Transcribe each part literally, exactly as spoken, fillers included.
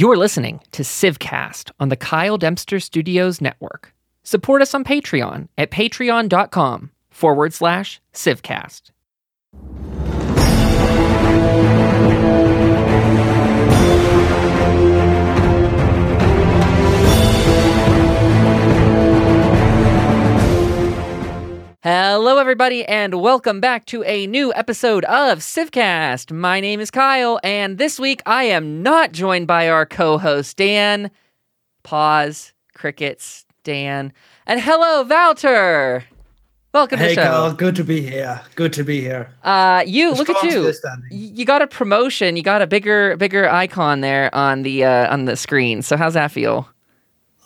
You're listening to CivCast on the Kyle Dempster Studios Network. Support us on Patreon at patreon.com forward slash CivCast. Hello, everybody, and welcome back to a new episode of CivCast. My name is Kyle, and this week I am not joined by our co-host, Dan. Pause. Crickets. Dan. And hello, Wouter. Welcome hey, to the show. Hey, Kyle. Good to be here. Good to be here. Uh, you, Let's look at you. You got a promotion. You got a bigger bigger icon there on the uh, on the screen. So how's that feel?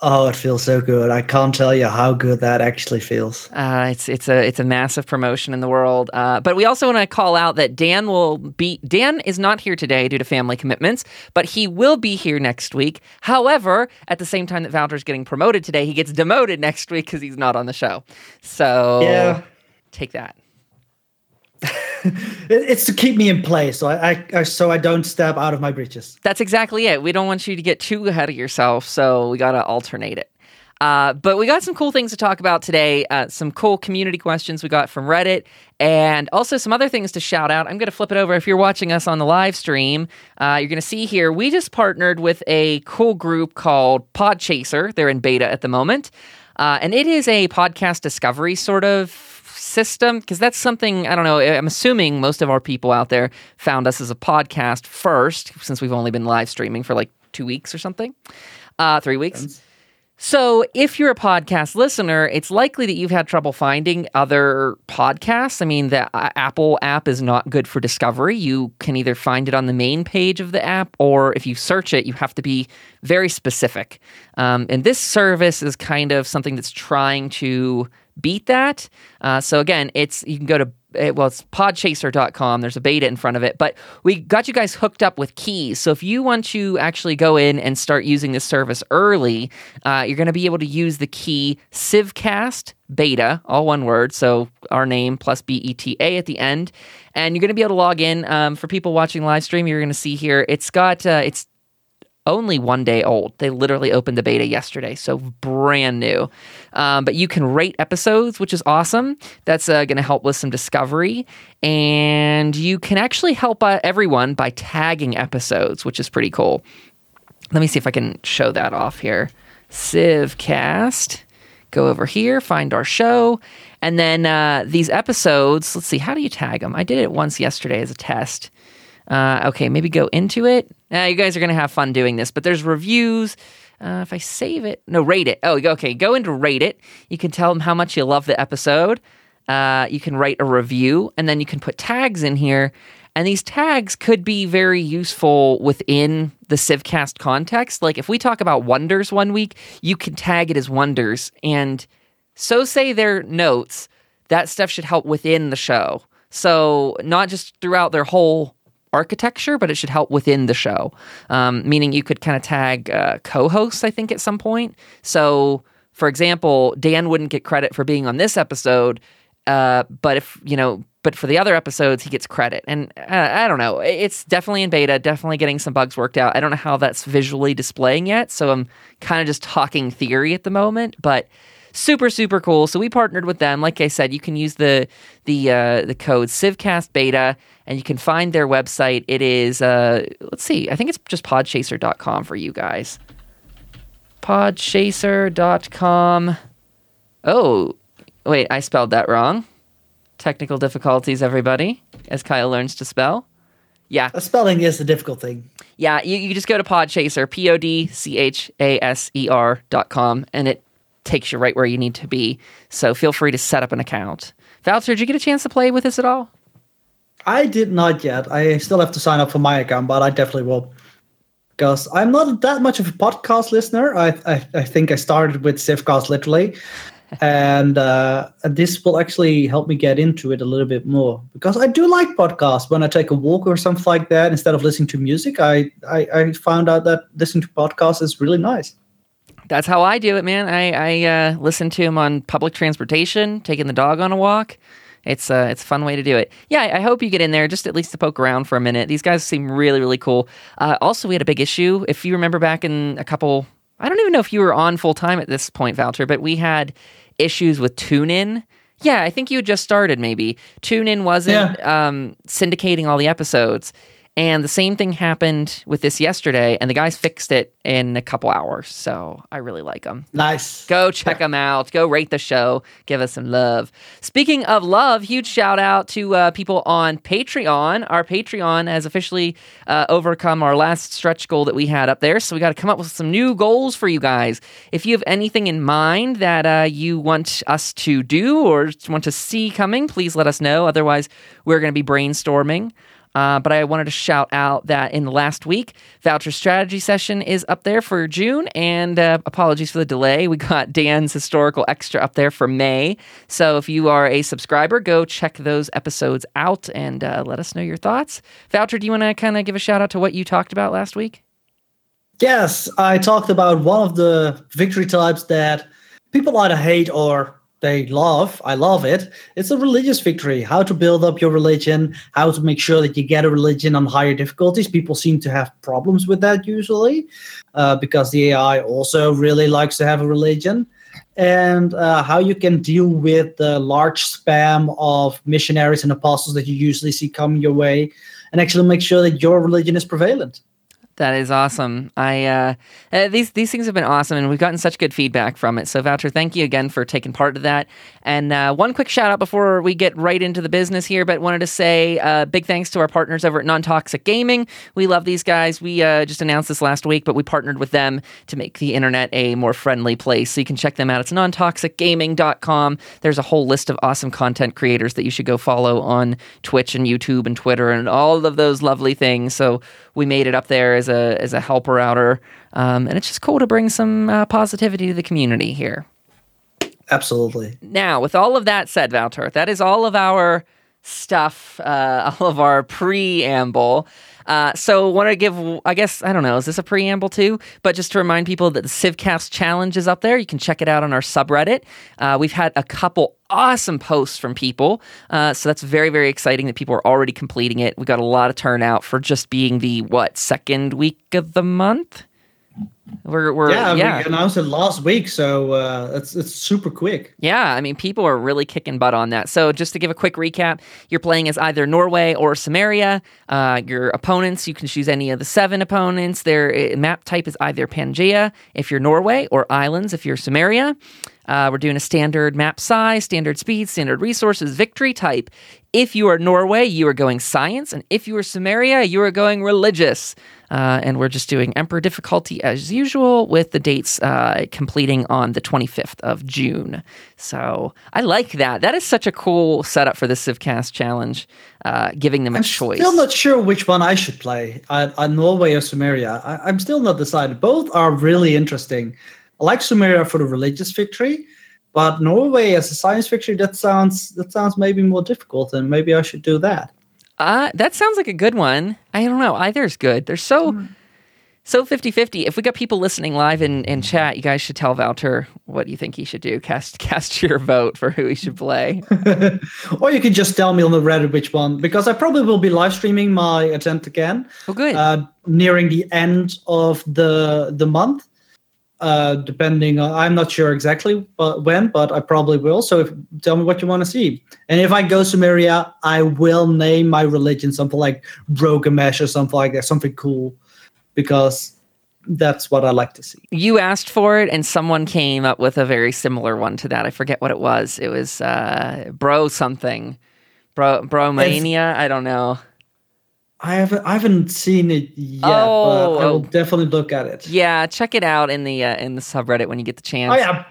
Oh, it feels so good. I can't tell you how good that actually feels. Uh, it's it's a it's a massive promotion in the world. Uh, but we also want to call out that Dan will be Dan is not here today due to family commitments, but he will be here next week. However, at the same time that Wouter's getting promoted today, he gets demoted next week because he's not on the show. So yeah. Take that. It's to keep me in place, so I, I so I don't step out of my britches. That's exactly it. We don't want you to get too ahead of yourself, so we gotta alternate it. Uh, but we got some cool things to talk about today. Uh, some cool community questions we got from Reddit, and also some other things to shout out. I'm gonna flip it over. If you're watching us on the live stream, uh, you're gonna see here we just partnered with a cool group called Podchaser. They're in beta at the moment, uh, and it is a podcast discovery sort of system, because that's something, I don't know, I'm assuming most of our people out there found us as a podcast first, since we've only been live streaming for like two weeks or something, uh, three weeks. So if you're a podcast listener, it's likely that you've had trouble finding other podcasts. I mean, the uh, Apple app is not good for discovery. You can either find it on the main page of the app, or if you search it, you have to be very specific. Um, and this service is kind of something that's trying to beat that. Uh, so again, it's you can go to well, it's podchaser dot com. There's a beta in front of it, but we got you guys hooked up with keys. So if you want to actually go in and start using this service early, uh, you're going to be able to use the key CivCast beta, all one word. So our name plus B E T A at the end, and you're going to be able to log in. Um, for people watching live stream, you're going to see here it's got uh, it's only one day old. They literally opened the beta yesterday, so brand new. Um, but you can rate episodes, which is awesome. That's uh, going to help with some discovery. And you can actually help uh, everyone by tagging episodes, which is pretty cool. Let me see if I can show that off here. CivCast. Go over here, find our show. And then uh, these episodes, let's see, how do you tag them? I did it once yesterday as a test. Uh, okay, maybe go into it. Uh, you guys are going to have fun doing this, but there's reviews. Uh, if I save it, no, rate it. Oh, okay, go into rate it. You can tell them how much you love the episode. Uh, you can write a review, and then you can put tags in here. And these tags could be very useful within the CivCast context. Like if we talk about Wonders one week, you can tag it as Wonders. And so say their notes, that stuff should help within the show. So not just throughout their whole architecture, but it should help within the show. Um, meaning you could kind of tag uh, co-hosts, I think, at some point. So, for example, Dan wouldn't get credit for being on this episode, uh, but if you know, but for the other episodes, he gets credit. And uh, I don't know. It's definitely in beta. Definitely getting some bugs worked out. I don't know how that's visually displaying yet. So I'm kind of just talking theory at the moment, but. Super, super cool. So we partnered with them. Like I said, you can use the the uh, the code CivCast Beta, and you can find their website. It is, uh, let's see, I think it's just podchaser dot com for you guys. podchaser dot com. Oh, wait, I spelled that wrong. Technical difficulties, everybody, as Kyle learns to spell. Yeah. The spelling is the difficult thing. Yeah, you, you just go to Podchaser, P O D C H A S E R dot com, and it takes you right where you need to be. So feel free to set up an account. Wouter, did you get a chance to play with this at all? I did not yet. I still have to sign up for my account, but I definitely will. Because I'm not that much of a podcast listener. I I, I think I started with CivCast literally. and uh, this will actually help me get into it a little bit more. Because I do like podcasts. When I take a walk or something like that, instead of listening to music, I, I, I found out that listening to podcasts is really nice. That's how I do it, man. I, I uh, listen to him on public transportation, taking the dog on a walk, it's uh, it's a fun way to do it. Yeah, I hope you get in there just at least to poke around for a minute. These guys seem really, really cool. Uh, also, we had a big issue. If you remember back in a couple, I don't even know if you were on full time at this point, Wouter, but we had issues with TuneIn. Yeah, I think you had just started maybe. TuneIn wasn't yeah. um, syndicating all the episodes. And the same thing happened with this yesterday, and the guys fixed it in a couple hours. So I really like them. Nice. Go check yeah. them out. Go rate the show. Give us some love. Speaking of love, huge shout out to uh, people on Patreon. Our Patreon has officially uh, overcome our last stretch goal that we had up there. So we got to come up with some new goals for you guys. If you have anything in mind that uh, you want us to do or want to see coming, please let us know. Otherwise, we're going to be brainstorming. Uh, but I wanted to shout out that in the last week, Voucher Strategy Session is up there for June, and uh, apologies for the delay. We got Dan's Historical Extra up there for May. So if you are a subscriber, go check those episodes out and uh, let us know your thoughts. Voucher, do you want to kind of give a shout out to what you talked about last week? Yes, I talked about one of the victory types that people either hate or they love. I love it. It's a religious victory. How to build up your religion, how to make sure that you get a religion on higher difficulties. People seem to have problems with that usually, uh, because the A I also really likes to have a religion. And uh, how you can deal with the large spam of missionaries and apostles that you usually see coming your way, and actually make sure that your religion is prevalent. That is awesome. I uh, uh, these these things have been awesome, and we've gotten such good feedback from it. So, Voucher, thank you again for taking part of that. And uh, one quick shout out before we get right into the business here, but wanted to say uh, big thanks to our partners over at Non-Toxic Gaming. We love these guys. We uh, just announced this last week, but we partnered with them to make the internet a more friendly place. So you can check them out. It's non toxic gaming dot com. There's a whole list of awesome content creators that you should go follow on Twitch and YouTube and Twitter and all of those lovely things. So we made it up there as a as a helper outer, um, and it's just cool to bring some uh, positivity to the community here. Absolutely. Now, with all of that said, Wouter, that is all of our stuff, uh, all of our preamble. Uh, so want to give, I guess, I don't know, is this a preamble too? But just to remind people that the CivCast challenge is up there. You can check it out on our subreddit. Uh, we've had a couple awesome posts from people. Uh, so that's very, very exciting that people are already completing it. We got a lot of turnout for just being the, what, second week of the month? We're, we're, yeah, yeah, we announced it last week, so uh, it's it's super quick. Yeah, I mean, people are really kicking butt on that. So just to give a quick recap, you're playing as either Norway or Samaria. Uh, your opponents, you can choose any of the seven opponents. Their map type is either Pangaea, if you're Norway, or Islands, if you're Samaria. Uh, we're doing a standard map size, standard speed, standard resources, victory type. If you are Norway, you are going science, and if you are Samaria, you are going religious. Uh, and we're just doing Emperor difficulty as usual with the dates uh, completing on the twenty-fifth of June. So I like that. That is such a cool setup for the CivCast challenge, uh, giving them a I'm choice. I'm still not sure which one I should play, I, I, Norway or Samaria. I, I'm still not decided. Both are really interesting. I like Sumeria for the religious victory, but Norway as a science victory, that sounds that sounds maybe more difficult, and maybe I should do that. Uh, that sounds like a good one. I don't know. Either's good. They're so mm. so fifty-fifty. If we got people listening live in, in chat, you guys should tell Wouter what you think he should do. Cast cast your vote for who he should play. Or you can just tell me on the Reddit which one, because I probably will be live streaming my attempt again. Oh, good. Uh, nearing the end of the the month. Uh, depending on, I'm not sure exactly but when, but I probably will. So if, tell me what you want to see. And if I go Sumeria, I will name my religion something like Brogamesh or something like that, something cool, because that's what I like to see. You asked for it, and someone came up with a very similar one to that. I forget what it was. It was uh, Bro something, Bro Bromania. It's, I don't know. I haven't, I haven't seen it yet, oh, but I will definitely look at it. Yeah, check it out in the uh, in the subreddit when you get the chance. Oh yeah,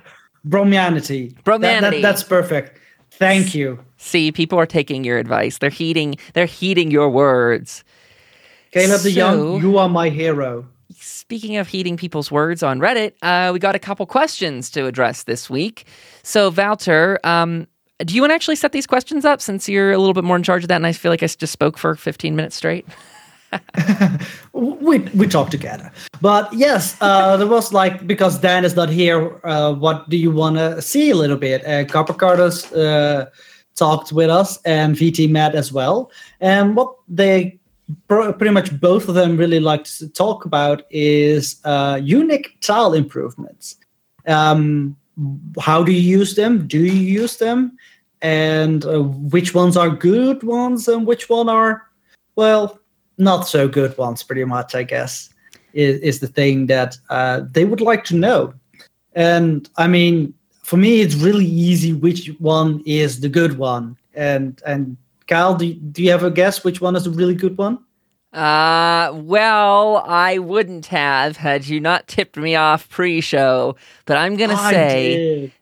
Bromianity. Bromianity. That, that, that's perfect. Thank you. See, people are taking your advice. They're heeding. They're heeding your words. Caleb so, the Young, you are my hero. Speaking of heeding people's words on Reddit, uh, we got a couple questions to address this week. So, Wouter, um. do you want to actually set these questions up since you're a little bit more in charge of that? And I feel like I just spoke for fifteen minutes straight. we we talked together. But yes, uh, there was like, because Dan is not here, uh, what do you want to see a little bit? Uh, Copper Cardos uh, talked with us, and V T Matt as well. And what they pretty much both of them really like to talk about is uh, unique tile improvements. Um, how do you use them? Do you use them? And uh, which ones are good ones and which one are, well, not so good ones, pretty much, I guess, is, is the thing that uh, they would like to know. And, I mean, for me, it's really easy which one is the good one. And, and Kyle, do, do you have a guess which one is the really good one? Uh, well, I wouldn't have had you not tipped me off pre-show, but I'm going to say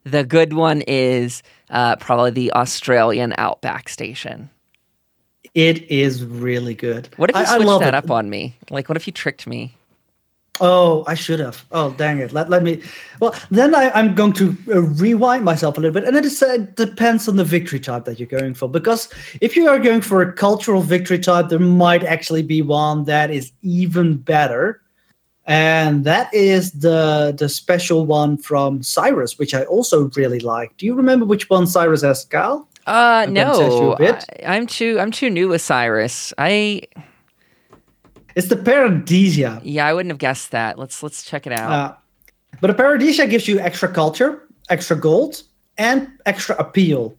did. the good one is uh, probably the Australian Outback Station. It is really good. What if you I, switched I that it. up on me? Like, what if you tricked me? Oh, I should have. Oh, dang it. Let let me... Well, then I, I'm going to uh, rewind myself a little bit. And it is, uh, depends on the victory type that you're going for. Because if you are going for a cultural victory type, there might actually be one that is even better. And that is the the special one from Cyrus, which I also really like. Do you remember which one Cyrus has, Kyle? Uh, I'm no. I, I'm too I'm too new with Cyrus. I... It's the Paradisia. Yeah, I wouldn't have guessed that. Let's let's check it out. Uh, but a Paradisia gives you extra culture, extra gold, and extra appeal.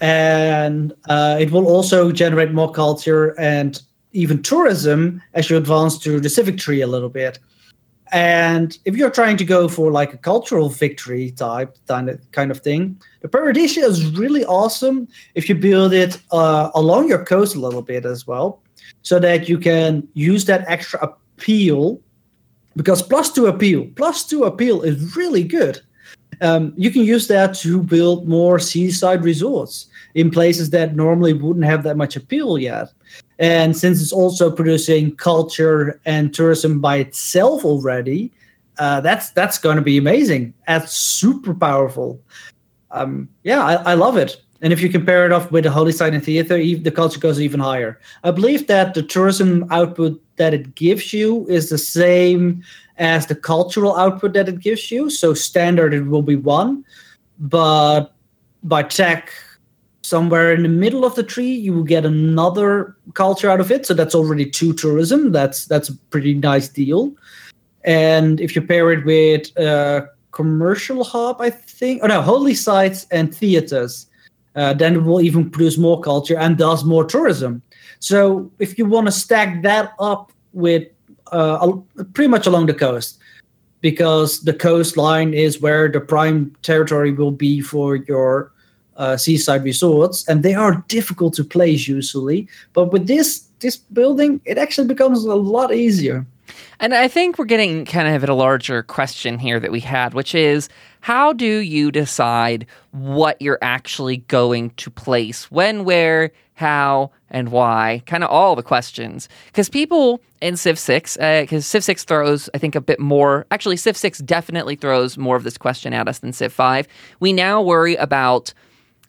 And uh, it will also generate more culture and even tourism as you advance through the civic tree a little bit. And if you're trying to go for like a cultural victory type kind of thing, the Paradisia is really awesome if you build it uh, along your coast a little bit as well, so that you can use that extra appeal, because plus two appeal, plus two appeal is really good. Um, you can use that to build more seaside resorts in places that normally wouldn't have that much appeal yet. And since it's also producing culture and tourism by itself already, uh, that's that's going to be amazing. That's super powerful. Um, yeah, I, I love it. And if you compare it off with the Holy Site and Theater, the culture goes even higher. I believe that the tourism output that it gives you is the same as the cultural output that it gives you. So standard, it will be one. But by tech, somewhere in the middle of the tree, you will get another culture out of it. So that's already two tourism. That's that's a pretty nice deal. And if you pair it with uh, commercial hub, I think. Oh, no, Holy Sites and Theaters. Uh, then it will even produce more culture and thus more tourism. So if you want to stack that up with uh, al- pretty much along the coast, because the coastline is where the prime territory will be for your uh, seaside resorts, and they are difficult to place usually. But with this this building, it actually becomes a lot easier. And I think we're getting kind of at a larger question here that we had, which is, how do you decide what you're actually going to place? When, where, how, and why? Kind of all the questions. Because people in Civ six, because uh, Civ six throws, I think, a bit more. Actually, Civ six definitely throws more of this question at us than Civ five. We now worry about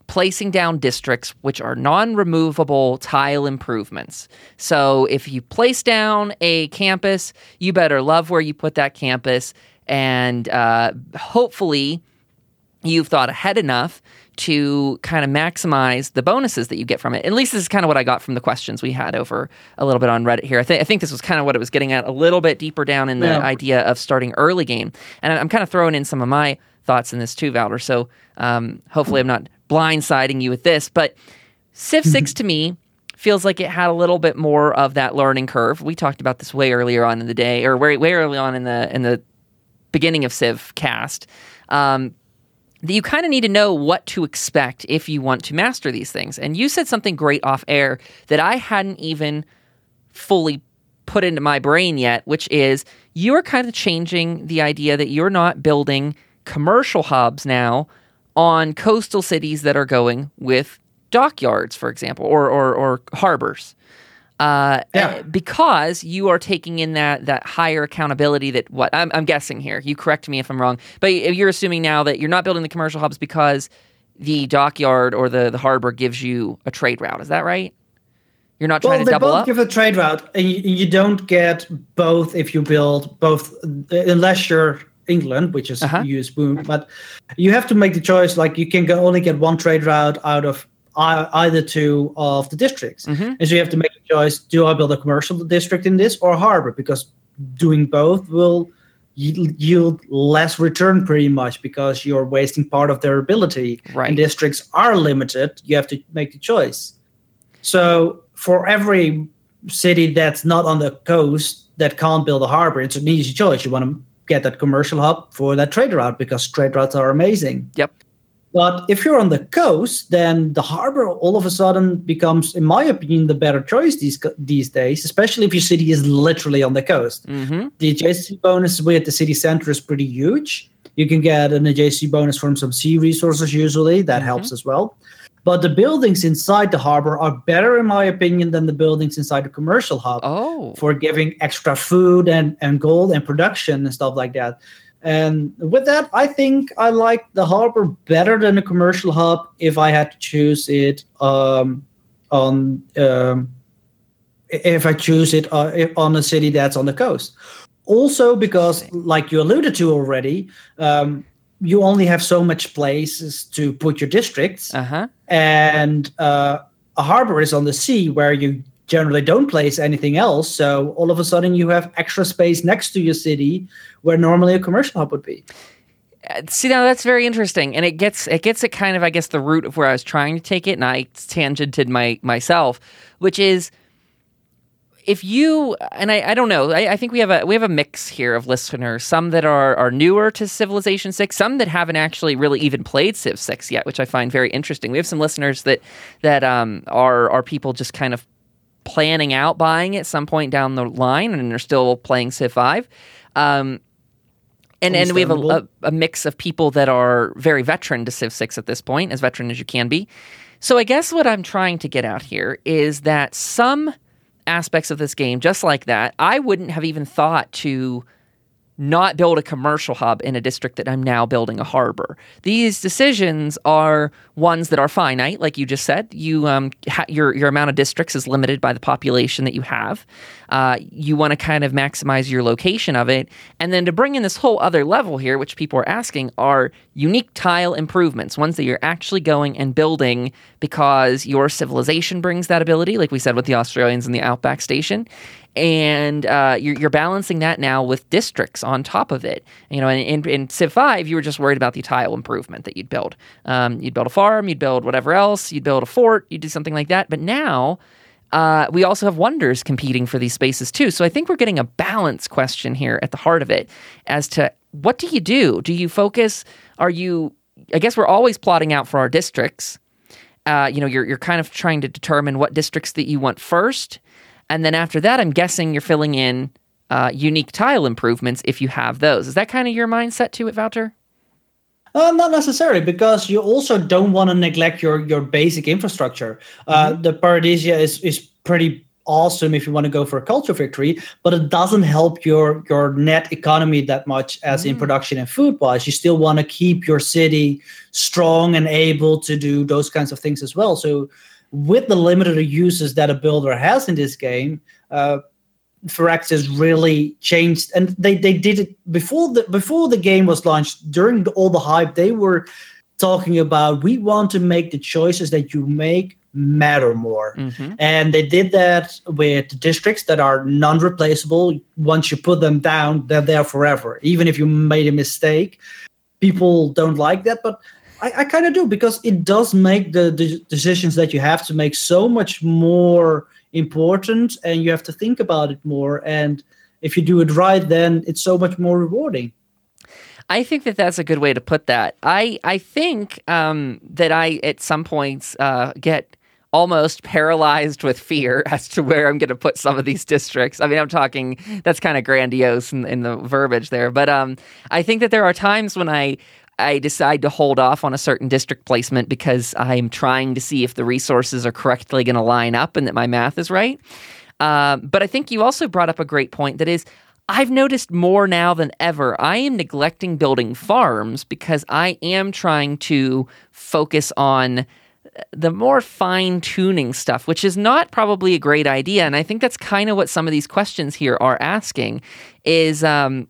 placing down districts, which are non-removable tile improvements. So if you place down a campus, you better love where you put that campus, and uh, hopefully you've thought ahead enough to kind of maximize the bonuses that you get from it. At least this is kind of what I got from the questions we had over a little bit on Reddit here. I, th- I think this was kind of what it was getting at a little bit deeper down in the yeah. idea of starting early game. And I'm kind of throwing in some of my thoughts in this too, Wouter, so um, hopefully I'm not blindsiding you with this, but Civ six to me feels like it had a little bit more of that learning curve. We talked about this way earlier on in the day, or way, way early on in the in the beginning of CivCast, um, that you kind of need to know what to expect if you want to master these things. And you said something great off air that I hadn't even fully put into my brain yet, which is you're kind of changing the idea that you're not building commercial hubs now on coastal cities that are going with dockyards, for example, or or, or harbors, uh, yeah. because you are taking in that that higher accountability. That what I'm, I'm guessing here. You correct me if I'm wrong, but you're assuming now that you're not building the commercial hubs because the dockyard or the the harbor gives you a trade route. Is that right? You're not trying well, to double up? Well, they both give a trade route, and you, you don't get both if you build both, unless you're England, which is uh-huh. U S boom, but you have to make the choice. Like you can go, only get one trade route out of either two of the districts. Mm-hmm. And so you have to make a choice, do I build a commercial district in this or a harbor? Because doing both will yield less return pretty much because you're wasting part of their ability. Right. And districts are limited. You have to make the choice. So for every city that's not on the coast that can't build a harbor, it's an easy choice. You want to get that commercial hub for that trade route because trade routes are amazing. Yep. But if you're on the coast, then the harbor all of a sudden becomes, in my opinion, the better choice these these days, especially if your city is literally on the coast. Mm-hmm. The adjacency bonus with the city center is pretty huge. You can get an adjacency bonus from some sea resources usually. That mm-hmm. helps as well. But the buildings inside the harbor are better, in my opinion, than the buildings inside the commercial hub oh. for giving extra food and, and gold and production and stuff like that. And with that, I think I like the harbor better than the commercial hub if I had to choose it um, on um, if I choose it uh, if on a city that's on the coast. Also, because like you alluded to already, um, you only have so much places to put your districts, uh-huh. and uh, a harbor is on the sea where you generally don't place anything else. So all of a sudden you have extra space next to your city where normally a commercial hub would be. See, now that's very interesting. And it gets it gets at kind of, I guess, the root of where I was trying to take it, and I tangented my myself, which is if you, and I, I don't know, I, I think we have a we have a mix here of listeners, some that are, are newer to Civilization six, some that haven't actually really even played Civ six yet, which I find very interesting. We have some listeners that that um, are are people just kind of planning out buying it at some point down the line, and they're still playing Civ five. Um, and and we have a, a, a mix of people that are very veteran to Civ six at this point, as veteran as you can be. So I guess what I'm trying to get out here is that some aspects of this game, just like that, I wouldn't have even thought to not build a commercial hub in a district that I'm now building a harbor. These decisions are ones that are finite, like you just said. You um, ha- your your amount of districts is limited by the population that you have. Uh, you want to kind of maximize your location of it, and then to bring in this whole other level here, which people are asking, are unique tile improvements, ones that you're actually going and building because your civilization brings that ability, like we said with the Australians in the Outback Station. And uh, you're, you're balancing that now with districts on top of it. You know, in, in, in Civ five, you were just worried about the tile improvement that you'd build. Um, you'd build a farm, you'd build whatever else, you'd build a fort, you'd do something like that. But now uh, we also have wonders competing for these spaces too. So I think we're getting a balance question here at the heart of it as to what do you do? Do you focus? Are you, I guess we're always plotting out for our districts. Uh, you know, you're you're kind of trying to determine what districts that you want first. And then after that, I'm guessing you're filling in uh, unique tile improvements if you have those. Is that kind of your mindset to it, Wouter? Uh, not necessarily, because you also don't want to neglect your, your basic infrastructure. Uh, mm-hmm. The Paradisia is, is pretty awesome if you want to go for a culture victory, but it doesn't help your, your net economy that much as mm-hmm. in production and food-wise. You still want to keep your city strong and able to do those kinds of things as well. So with the limited uses that a builder has in this game, uh, Firaxis really changed, and they, they did it before the before the game was launched. During the, all the hype, they were talking about we want to make the choices that you make matter more, mm-hmm. and they did that with districts that are non-replaceable. Once you put them down, they're there forever. Even if you made a mistake, people don't like that, but I, I kind of do, because it does make the, the decisions that you have to make so much more important, and you have to think about it more. And if you do it right, then it's so much more rewarding. I think that that's a good way to put that. I, I think um, that I, at some points, uh, get almost paralyzed with fear as to where I'm going to put some of these districts. I mean, I'm talking, that's kind of grandiose in, in the verbiage there. But um, I think that there are times when I... I decide to hold off on a certain district placement because I'm trying to see if the resources are correctly going to line up and that my math is right. Uh, but I think you also brought up a great point that is, I've noticed more now than ever, I am neglecting building farms because I am trying to focus on the more fine-tuning stuff, which is not probably a great idea. And I think that's kind of what some of these questions here are asking is, um,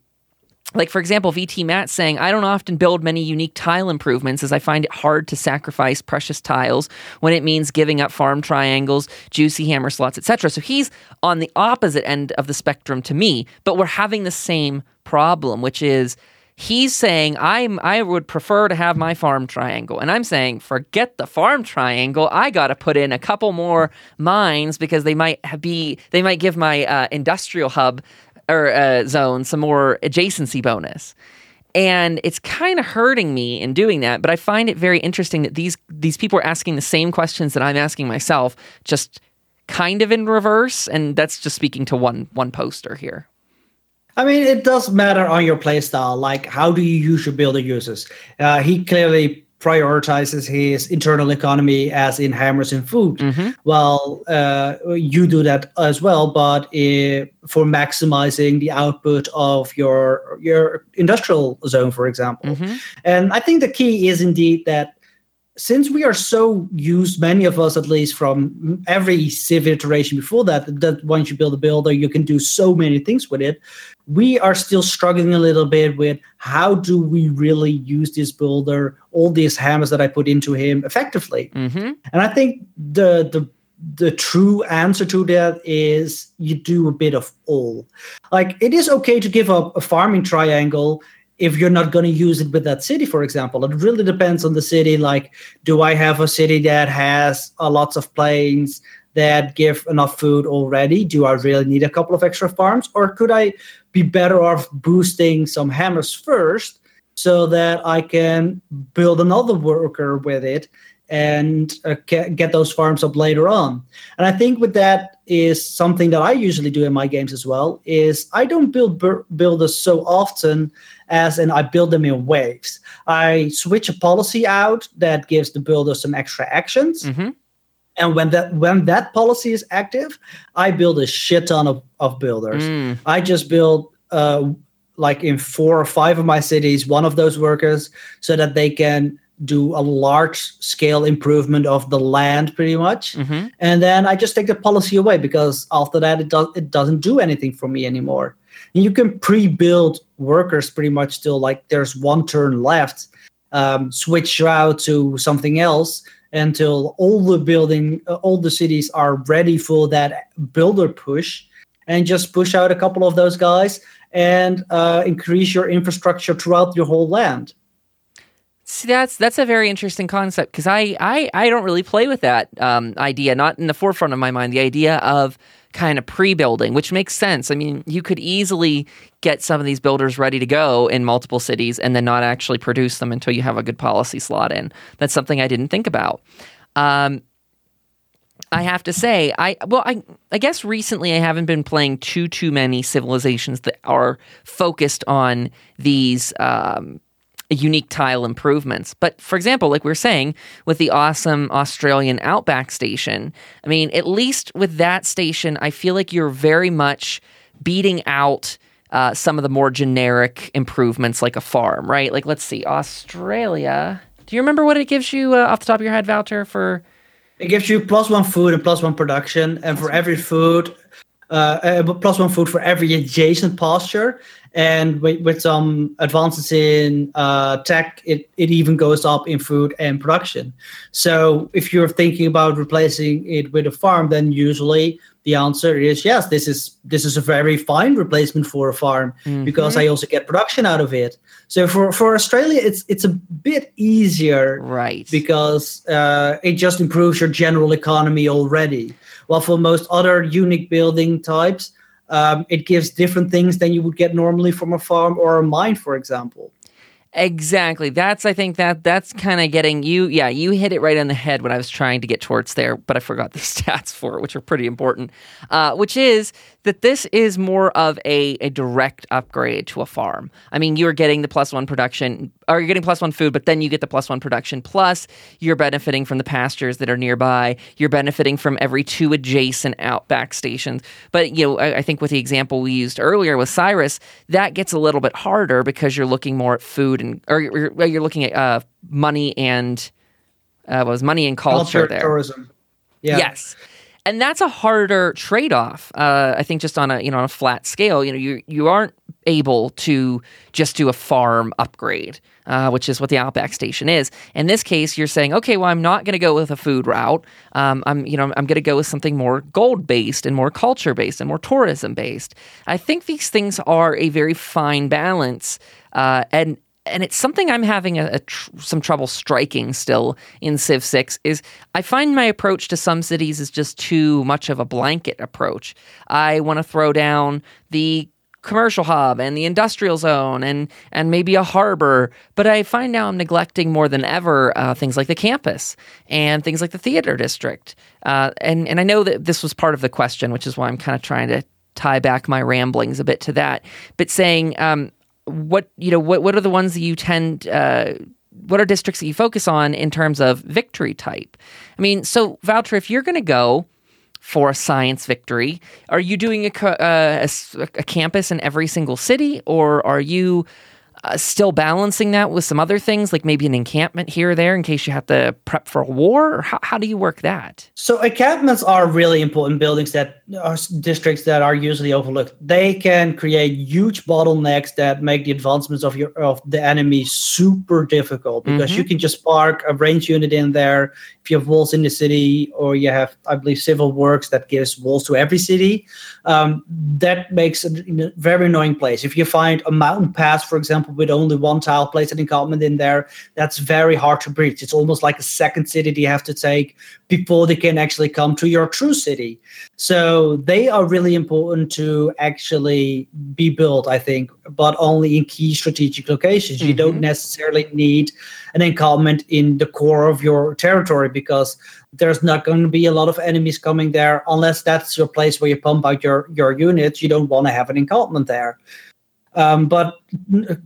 Like, for example, V T Matt saying, I don't often build many unique tile improvements as I find it hard to sacrifice precious tiles when it means giving up farm triangles, juicy hammer slots, et cetera. So he's on the opposite end of the spectrum to me, but we're having the same problem, which is he's saying, I'm, I would prefer to have my farm triangle. And I'm saying, forget the farm triangle. I got to put in a couple more mines because they might be, they might give my uh, industrial hub or uh, zone some more adjacency bonus. And it's kind of hurting me in doing that, but I find it very interesting that these these people are asking the same questions that I'm asking myself, just kind of in reverse, and that's just speaking to one one poster here. I mean, it does matter on your playstyle, like how do you use your building uses? Uh, he clearly prioritizes his internal economy as in hammers and food. Mm-hmm. Well, uh, you do that as well, but uh, for maximizing the output of your your industrial zone, for example. Mm-hmm. And I think the key is indeed that since we are so used, many of us at least, from every Civ iteration before that, that once you build a builder, you can do so many things with it, we are still struggling a little bit with how do we really use this builder, all these hammers that I put into him effectively. Mm-hmm. And I think the the the true answer to that is you do a bit of all. Like, it is okay to give up a farming triangle if you're not going to use it with that city, for example. It really depends on the city. Like, do I have a city that has uh, lots of plains that give enough food already? Do I really need a couple of extra farms? Or could I be better off boosting some hammers first so that I can build another worker with it and uh, ca- get those farms up later on? And I think with that is something that I usually do in my games as well, is I don't build bur- builders so often as in I build them in waves. I switch a policy out that gives the builder some extra actions. Mm-hmm. And when that when that policy is active, I build a shit ton of, of builders. Mm. I just build uh, like in four or five of my cities, one of those workers so that they can do a large scale improvement of the land pretty much. Mm-hmm. And then I just take the policy away because after that it does it doesn't do anything for me anymore. And you can pre-build workers pretty much till like there's one turn left, um, switch out to something else until all the building, uh, all the cities are ready for that builder push, and just push out a couple of those guys and uh, increase your infrastructure throughout your whole land. See, that's that's a very interesting concept because I, I, I don't really play with that um, idea, not in the forefront of my mind, the idea of kind of pre-building, which makes sense. I mean, you could easily get some of these builders ready to go in multiple cities and then not actually produce them until you have a good policy slot in. That's something I didn't think about. Um, I have to say, I well, I I guess recently I haven't been playing too, too many civilizations that are focused on these um unique tile improvements. But for example, like we were saying, with the awesome Australian Outback station, I mean, at least with that station, I feel like you're very much beating out uh, some of the more generic improvements like a farm, right? Like, let's see, Australia. Do you remember what it gives you uh, off the top of your head, Wouter, for... It gives you plus one food and plus one production, and for every food, uh, uh, plus one food for every adjacent pasture. And with, with some advances in uh, tech, it, it even goes up in food and production. So if you're thinking about replacing it with a farm, then usually the answer is yes, this is this is a very fine replacement for a farm mm-hmm. because I also get production out of it. So for, for Australia, it's it's a bit easier, right? Because uh, it just improves your general economy already. While for most other unique building types, Um, it gives different things than you would get normally from a farm or a mine, for example. Exactly. That's, I think that that's kind of getting you. Yeah, you hit it right on the head when I was trying to get towards there, but I forgot the stats for it, which are pretty important, uh, which is that this is more of a, a direct upgrade to a farm. I mean, you're getting the plus one production, or you're getting plus one food, but then you get the plus one production, plus you're benefiting from the pastures that are nearby. You're benefiting from every two adjacent Outback stations. But, you know, I, I think with the example we used earlier with Cyrus, that gets a little bit harder because you're looking more at food and, or you're, you're looking at uh, money and, uh, what was money and culture, culture there. Tourism. Yeah. Yes. And that's a harder trade-off. Uh, I think just on a you know on a flat scale, you know you you aren't able to just do a farm upgrade, uh, which is what the Outback Station is. In this case, you're saying, okay, well, I'm not going to go with a food route. Um, I'm, you know, I'm going to go with something more gold-based and more culture-based and more tourism-based. I think these things are a very fine balance, uh, and and it's something I'm having a, a tr- some trouble striking still in Civ six, is I find my approach to some cities is just too much of a blanket approach. I want to throw down the commercial hub and the industrial zone and and maybe a harbor, but I find now I'm neglecting more than ever uh, things like the campus and things like the theater district. Uh, and, and I know that this was part of the question, which is why I'm kind of trying to tie back my ramblings a bit to that, but saying... Um, What you know? What what are the ones that you tend? Uh, what are districts that you focus on in terms of victory type? I mean, so Wouter, if you're going to go for a science victory, are you doing a, uh, a, a campus in every single city, or are you uh, still balancing that with some other things, like maybe an encampment here or there in case you have to prep for a war? Or how how do you work that? So encampments are really important buildings that. Are districts that are usually overlooked. They can create huge bottlenecks that make the advancements of your of the enemy super difficult, because mm-hmm. you can just park a range unit in there. If you have walls in the city, or you have, I believe, civil works that gives walls to every city, um, that makes it a very annoying place. If you find a mountain pass, for example, with only one tile placed an encampment in there, that's very hard to breach. It's almost like a second city that you have to take before they can actually come to your true city. So they are really important to actually be built, I think, but only in key strategic locations. Mm-hmm. You don't necessarily need an encampment in the core of your territory, because there's not going to be a lot of enemies coming there unless that's your place where you pump out your, your units. You don't want to have an encampment there. Um, but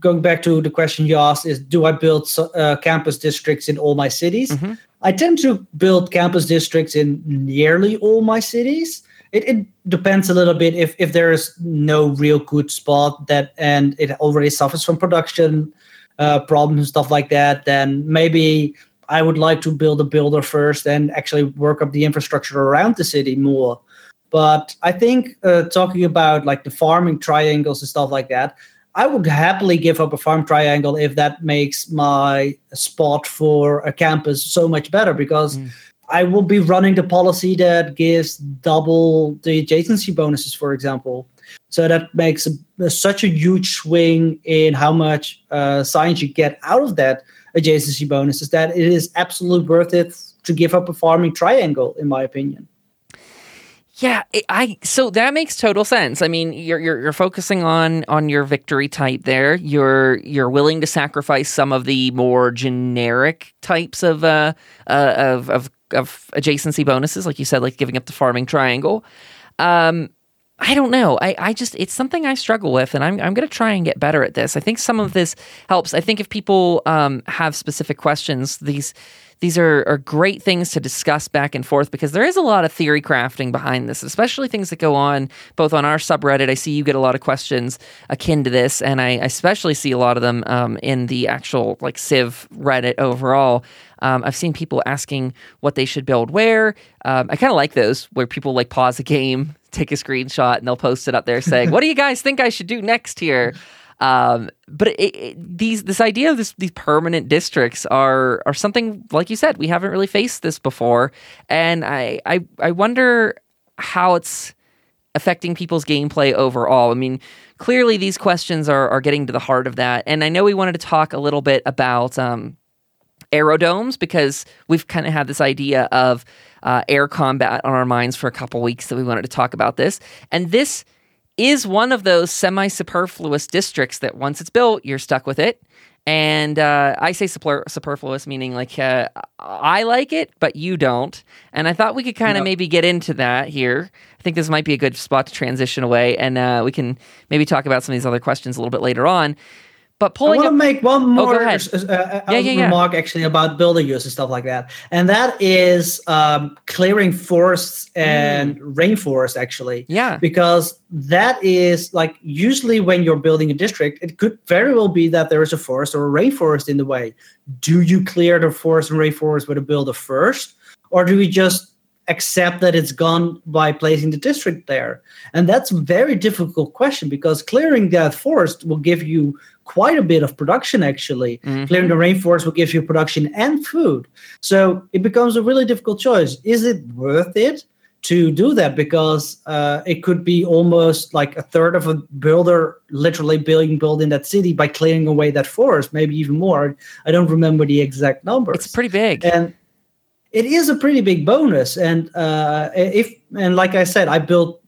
going back to the question you asked is, do I build uh, campus districts in all my cities? Mm-hmm. I tend to build campus districts in nearly all my cities. It, it depends a little bit if, if there is no real good spot that and it already suffers from production uh, problems and stuff like that, then maybe I would like to build a builder first and actually work up the infrastructure around the city more. But I think uh, talking about like the farming triangles and stuff like that, I would happily give up a farm triangle if that makes my spot for a campus so much better, because mm. I will be running the policy that gives double the adjacency bonuses, for example. So that makes a, such a huge swing in how much uh, science you get out of that adjacency bonuses that it is absolutely worth it to give up a farming triangle, in my opinion. Yeah, it, I so that makes total sense. I mean, you're you're, you're focusing on, on your victory type there. You're you're willing to sacrifice some of the more generic types of uh, uh of, of of adjacency bonuses, like you said, like giving up the farming triangle. Um, I don't know. I, I just it's something I struggle with, and I'm I'm gonna try and get better at this. I think some of this helps. I think if people um, have specific questions, these. These are, are great things to discuss back and forth, because there is a lot of theory crafting behind this, especially things that go on both on our subreddit. I see you get a lot of questions akin to this, and I, I especially see a lot of them um, in the actual like Civ Reddit overall. Um, I've seen people asking what they should build where. Um, I kind of like those where people like pause a game, take a screenshot, and they'll post it up there saying, "What do you guys think I should do next here?" Um, but it, it, these this idea of this, these permanent districts are are something, like you said, we haven't really faced this before, and I I, I wonder how it's affecting people's gameplay overall. I mean, clearly these questions are, are getting to the heart of that, and I know we wanted to talk a little bit about um, aerodomes, because we've kind of had this idea of uh, air combat on our minds for a couple weeks that we wanted to talk about this, and this is one of those semi-superfluous districts that once it's built, you're stuck with it. And uh, I say super- superfluous, meaning like uh, I like it, but you don't. And I thought we could kind of no. maybe get into that here. I think this might be a good spot to transition away, and uh, we can maybe talk about some of these other questions a little bit later on. But pulling I want to make one more oh, uh, uh, yeah, yeah, remark yeah. actually about builder use and stuff like that. And that is um, clearing forests and mm. rainforest actually. Yeah. Because that is like usually when you're building a district, it could very well be that there is a forest or a rainforest in the way. Do you clear the forest and rainforest with a builder first? Or do we just accept that it's gone by placing the district there? And that's a very difficult question, because clearing that forest will give you quite a bit of production, actually. Mm-hmm. Clearing the rainforest will give you production and food. So it becomes a really difficult choice. Is it worth it to do that? Because uh, it could be almost like a third of a builder literally building building that city by clearing away that forest, maybe even more. I don't remember the exact numbers. It's pretty big. And it is a pretty big bonus, and uh, if and like I said, I build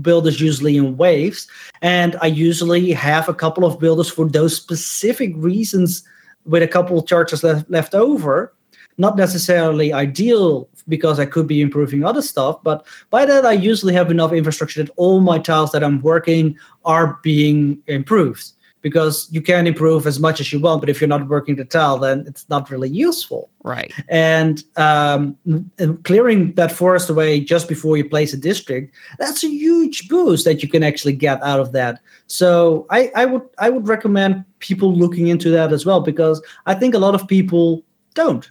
builders usually in waves, and I usually have a couple of builders for those specific reasons, with a couple of charges left left over. Not necessarily ideal, because I could be improving other stuff, but by that I usually have enough infrastructure that all my tiles that I'm working are being improved. Because you can improve as much as you want, but if you're not working the tile, then it's not really useful. Right. And, um, and clearing that forest away just before you place a district, that's a huge boost that you can actually get out of that. So I, I would I would recommend people looking into that as well, because I think a lot of people don't.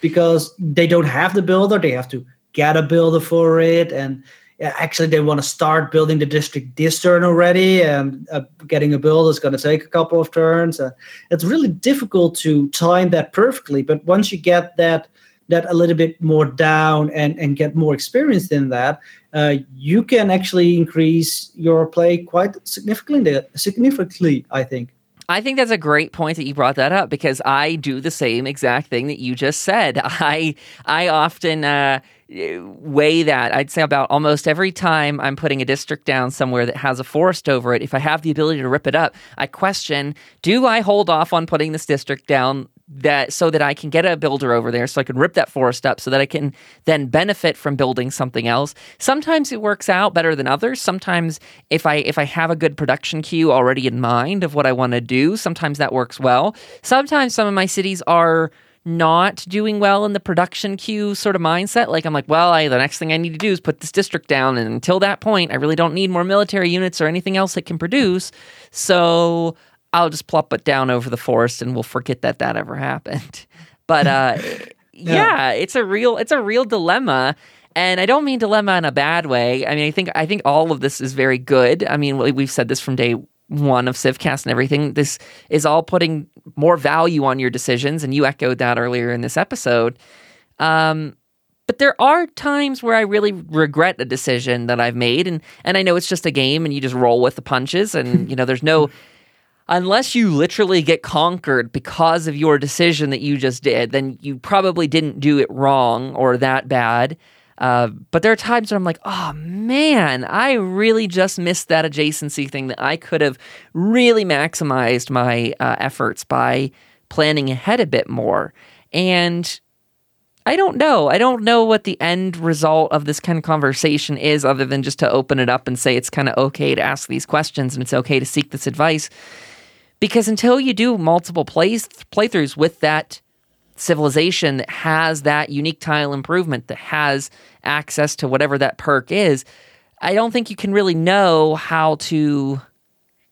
Because they don't have the builder, they have to get a builder for it, and actually they want to start building the district this turn already, and uh, getting a build is going to take a couple of turns. Uh, it's really difficult to time that perfectly, but once you get that that a little bit more down and, and get more experienced in that, uh, you can actually increase your play quite significantly, significantly, I think. I think that's a great point that you brought that up, because I do the same exact thing that you just said. I I often uh, weigh that. I'd say about almost every time I'm putting a district down somewhere that has a forest over it, if I have the ability to rip it up, I question, do I hold off on putting this district down that so that I can get a builder over there, so I can rip that forest up so that I can then benefit from building something else? Sometimes it works out better than others. Sometimes if I if I have a good production queue already in mind of what I want to do, sometimes that works well. Sometimes some of my cities are not doing well in the production queue sort of mindset. Like I'm like, well, I, the next thing I need to do is put this district down, and until that point, I really don't need more military units or anything else that can produce. So I'll just plop it down over the forest, and we'll forget that that ever happened. But uh, yeah. yeah, it's a real it's a real dilemma, and I don't mean dilemma in a bad way. I mean, I think I think all of this is very good. I mean, we've said this from day one of CivCast and everything. This is all putting more value on your decisions, and you echoed that earlier in this episode. Um, But there are times where I really regret a decision that I've made, and and I know it's just a game, and you just roll with the punches, and you know, there's no. Unless you literally get conquered because of your decision that you just did, then you probably didn't do it wrong or that bad. Uh, but there are times where I'm like, oh man, I really just missed that adjacency thing that I could have really maximized my uh, efforts by planning ahead a bit more. And I don't know. I don't know what the end result of this kind of conversation is, other than just to open it up and say it's kind of okay to ask these questions and it's okay to seek this advice. Because until you do multiple plays, playthroughs with that civilization that has that unique tile improvement, that has access to whatever that perk is, I don't think you can really know how to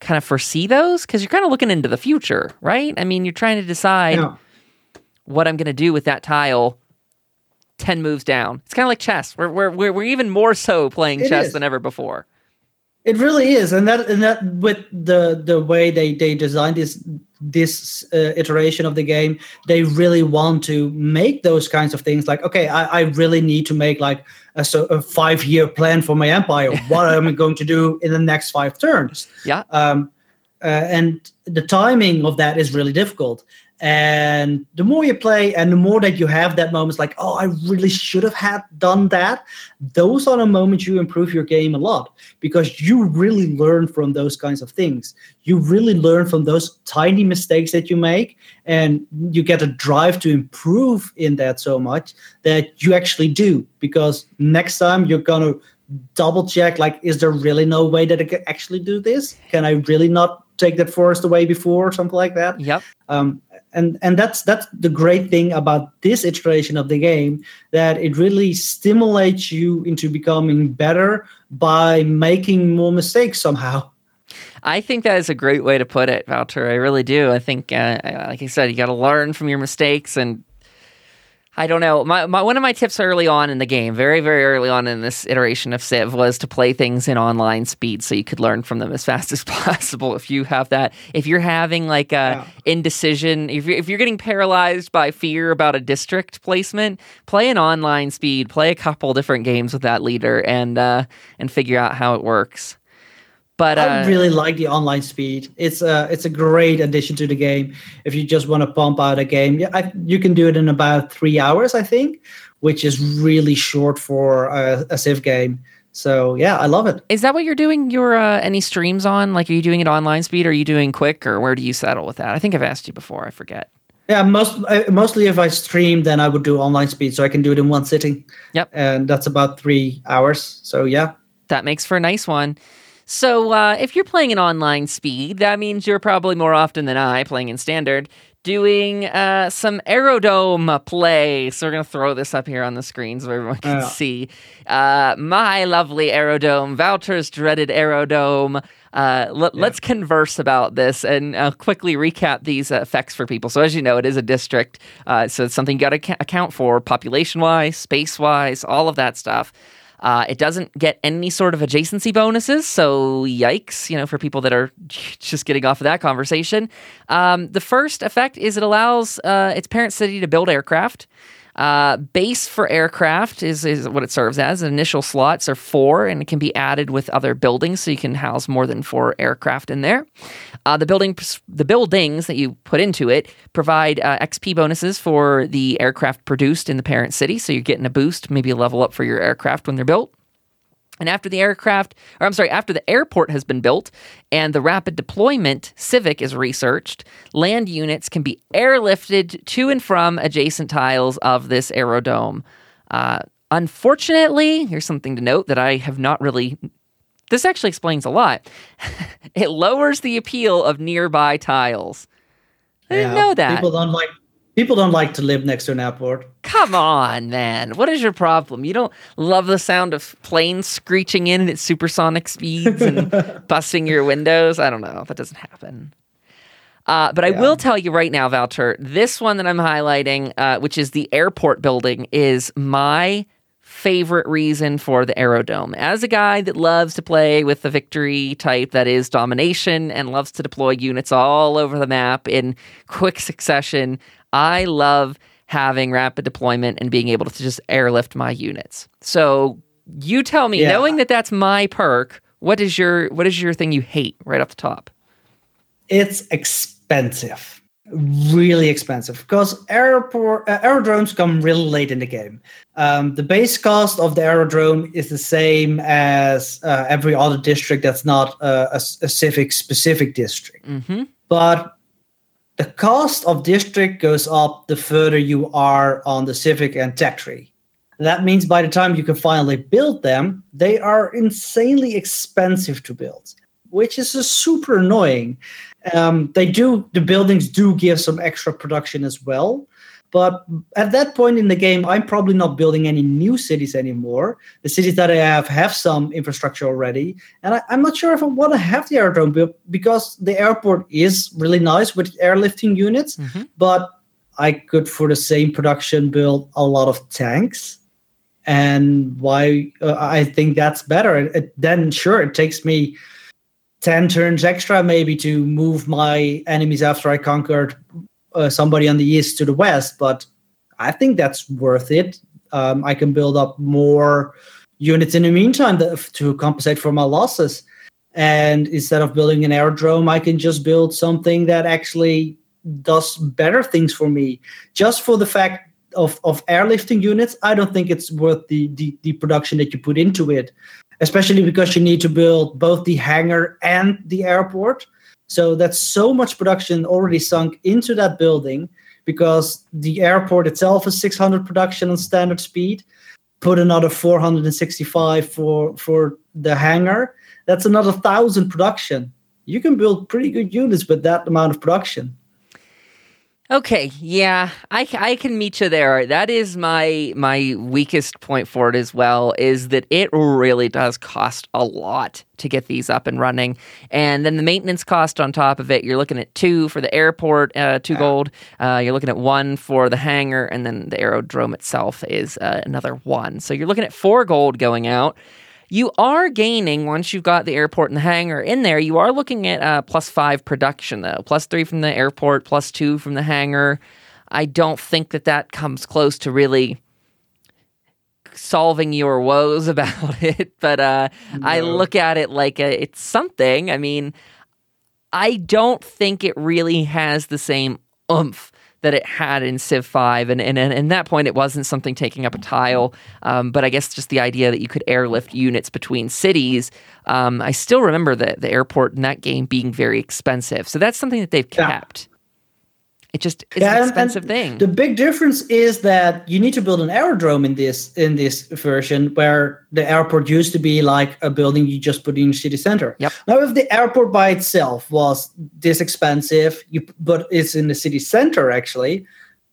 kind of foresee those, because you're kind of looking into the future, right? I mean, you're trying to decide yeah. what I'm going to do with that tile ten moves down. It's kind of like chess. We're, we're, we're, we're even more so playing it chess is. than ever before. It really is, and that and that with the the way they, they designed this this uh, iteration of the game, they really want to make those kinds of things. Like, okay, I, I really need to make like a, so a five year plan for my empire. What am I going to do in the next five turns? Yeah, um, uh, and the timing of that is really difficult. And the more you play and the more that you have that moment, like, oh, I really should have had done that. Those are the moments you improve your game a lot, because you really learn from those kinds of things. You really learn from those tiny mistakes that you make, and you get a drive to improve in that so much that you actually do, because next time you're going to double check, like, is there really no way that I can actually do this? Can I really not take that forest away before or something like that? Yep. Um, and and that's that's the great thing about this iteration of the game, that it really stimulates you into becoming better by making more mistakes somehow. I think that is a great way to put it, Wouter. I really do. I think, uh, like I said, you got to learn from your mistakes, and I don't know. My, my one of my tips early on in the game, very, very early on in this iteration of Civ, was to play things in online speed so you could learn from them as fast as possible. If you have that, if you're having like a yeah. indecision, if you're, if you're getting paralyzed by fear about a district placement, play an online speed, play a couple different games with that leader, and uh, and figure out how it works. But uh, I really like the online speed. It's a, it's a great addition to the game. If you just want to pump out a game, yeah, I, you can do it in about three hours, I think, which is really short for a, a Civ game. So, yeah, I love it. Is that what you're doing your uh, any streams on? Like, are you doing it online speed? Or are you doing quick? Or where do you settle with that? I think I've asked you before. I forget. Yeah, most uh, mostly if I stream, then I would do online speed. So I can do it in one sitting. Yep. And that's about three hours. So, yeah. That makes for a nice one. So uh, if you're playing an online speed, that means you're probably more often than I playing in standard, doing uh, some Aerodome play. So we're going to throw this up here on the screen so everyone can yeah. see. Uh, my lovely Aerodome, Wouter's dreaded Aerodome. Uh, l- yeah. Let's converse about this and uh, quickly recap these uh, effects for people. So as you know, it is a district. Uh, so it's something you got to ca- account for population-wise, space-wise, all of that stuff. Uh, it doesn't get any sort of adjacency bonuses, so yikes, you know, for people that are just getting off of that conversation. Um, the first effect is it allows uh, its parent city to build aircraft. Uh, base for aircraft is, is what it serves as. Initial slots are four, and it can be added with other buildings, so you can house more than four aircraft in there. Uh, the building, the buildings that you put into it provide uh, X P bonuses for the aircraft produced in the parent city, so you're getting a boost, maybe a level up for your aircraft when they're built. And after the aircraft, or I'm sorry, after the airport has been built and the rapid deployment civic is researched, land units can be airlifted to and from adjacent tiles of this aerodome. Uh, unfortunately, here's something to note that I have not really... This actually explains a lot. It lowers the appeal of nearby tiles. I yeah, didn't know that. People don't like... People don't like to live next to an airport. Come on, man. What is your problem? You don't love the sound of planes screeching in at supersonic speeds and busting your windows? I don't know. That doesn't happen. Uh, but I yeah. will tell you right now, Wouter, this one that I'm highlighting, uh, which is the airport building, is my favorite reason for the Aerodome. As a guy that loves to play with the victory type that is domination and loves to deploy units all over the map in quick succession, I love having rapid deployment and being able to just airlift my units. So you tell me, yeah. knowing that that's my perk, what is your what is your thing you hate right off the top? It's expensive, really expensive, because airport uh, aerodromes come really late in the game. Um, the base cost of the aerodrome is the same as uh, every other district that's not uh, a, a civic specific district, mm-hmm. but the cost of district goes up the further you are on the civic and tech tree. That means by the time you can finally build them, they are insanely expensive to build, which is uh, super annoying. Um, they do the buildings do give some extra production as well, but at that point in the game, I'm probably not building any new cities anymore. The cities that I have have some infrastructure already, and I, I'm not sure if I want to have the aerodrome built because the airport is really nice with airlifting units, mm-hmm. but I could, for the same production, build a lot of tanks, and why uh, I think that's better. It, it, then, sure, it takes me ten turns extra maybe to move my enemies after I conquered Uh, somebody on the east to the west, but I think that's worth it. Um, I can build up more units in the meantime that, to compensate for my losses. And instead of building an aerodrome, I can just build something that actually does better things for me. Just for the fact of, of airlifting units, I don't think it's worth the, the, the production that you put into it, especially because you need to build both the hangar and the airport. So that's so much production already sunk into that building because the airport itself is six hundred production on standard speed. Put another four hundred sixty-five for, for the hangar. That's another one thousand production. You can build pretty good units with that amount of production. Okay, yeah, I, I can meet you there. That is my my weakest point for it as well, is that it really does cost a lot to get these up and running. And then the maintenance cost on top of it, you're looking at two for the airport, uh, two gold. Uh, you're looking at one for the hangar, and then the aerodrome itself is uh, another one. So you're looking at four gold going out. You are gaining, once you've got the airport and the hangar in there, you are looking at uh, plus five production, though. Plus three from the airport, plus two from the hangar. I don't think that that comes close to really solving your woes about it, but uh, no. I look at it like a, it's something. I mean, I don't think it really has the same oomph that it had in Civ five, and and at that point it wasn't something taking up a tile, um, but I guess just the idea that you could airlift units between cities. Um, I still remember the, the airport in that game being very expensive, so that's something that they've kept. Yeah. It just is yeah, an expensive thing. The big difference is that you need to build an aerodrome in this in this version, where the airport used to be like a building you just put in your city center. Yep. Now, if the airport by itself was this expensive, you, but it's in the city center, actually,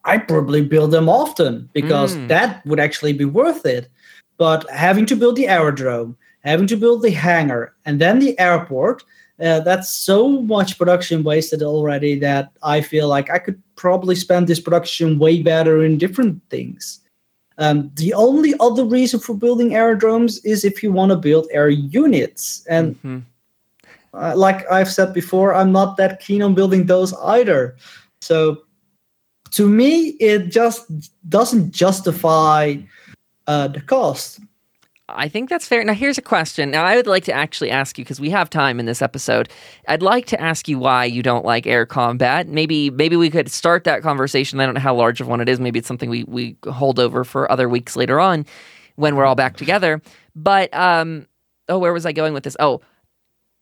I'd probably build them often, because mm. that would actually be worth it. But having to build the aerodrome, having to build the hangar, and then the airport, uh, that's so much production wasted already that I feel like I could probably spend this production way better in different things. Um, the only other reason for building aerodromes is if you want to build air units. And mm-hmm. uh, like I've said before, I'm not that keen on building those either. So to me, it just doesn't justify uh, the cost. I think that's fair. Now, here's a question. Now, I would like to actually ask you, because we have time in this episode, I'd like to ask you why you don't like air combat. Maybe maybe we could start that conversation. I don't know how large of one it is. Maybe it's something we, we hold over for other weeks later on when we're all back together. But, um, oh, where was I going with this? Oh,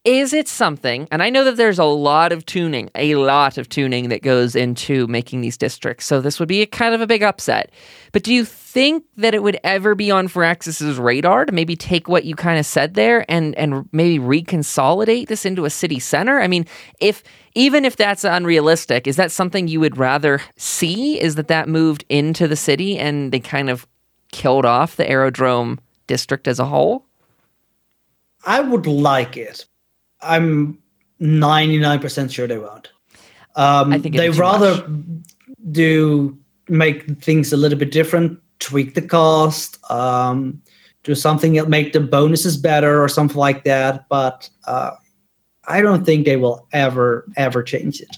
is it something, and I know that there's a lot of tuning, a lot of tuning that goes into making these districts, so this would be a kind of a big upset, but do you think that it would ever be on Firaxis' radar to maybe take what you kind of said there and, and maybe reconsolidate this into a city center? I mean, if even if that's unrealistic, is that something you would rather see, is that that moved into the city and they kind of killed off the aerodrome district as a whole? I would like it. I'm ninety-nine percent sure they won't. Um, I think they rather much. do make things a little bit different, tweak the cost, um, do something that make the bonuses better or something like that. But uh, I don't think they will ever, ever change it.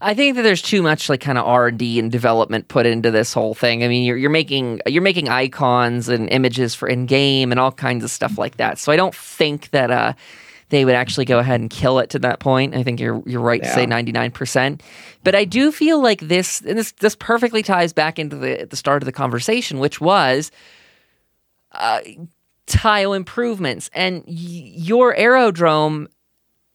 I think that there's too much like kind of R and D and development put into this whole thing. I mean, you're you're making you're making icons and images for in-game and all kinds of stuff like that. So I don't think that. Uh, They would actually go ahead and kill it to that point. I think you're you're right yeah. to say ninety-nine percent. But I do feel like this, and this this perfectly ties back into the the start of the conversation, which was uh, tile improvements. And y- your aerodrome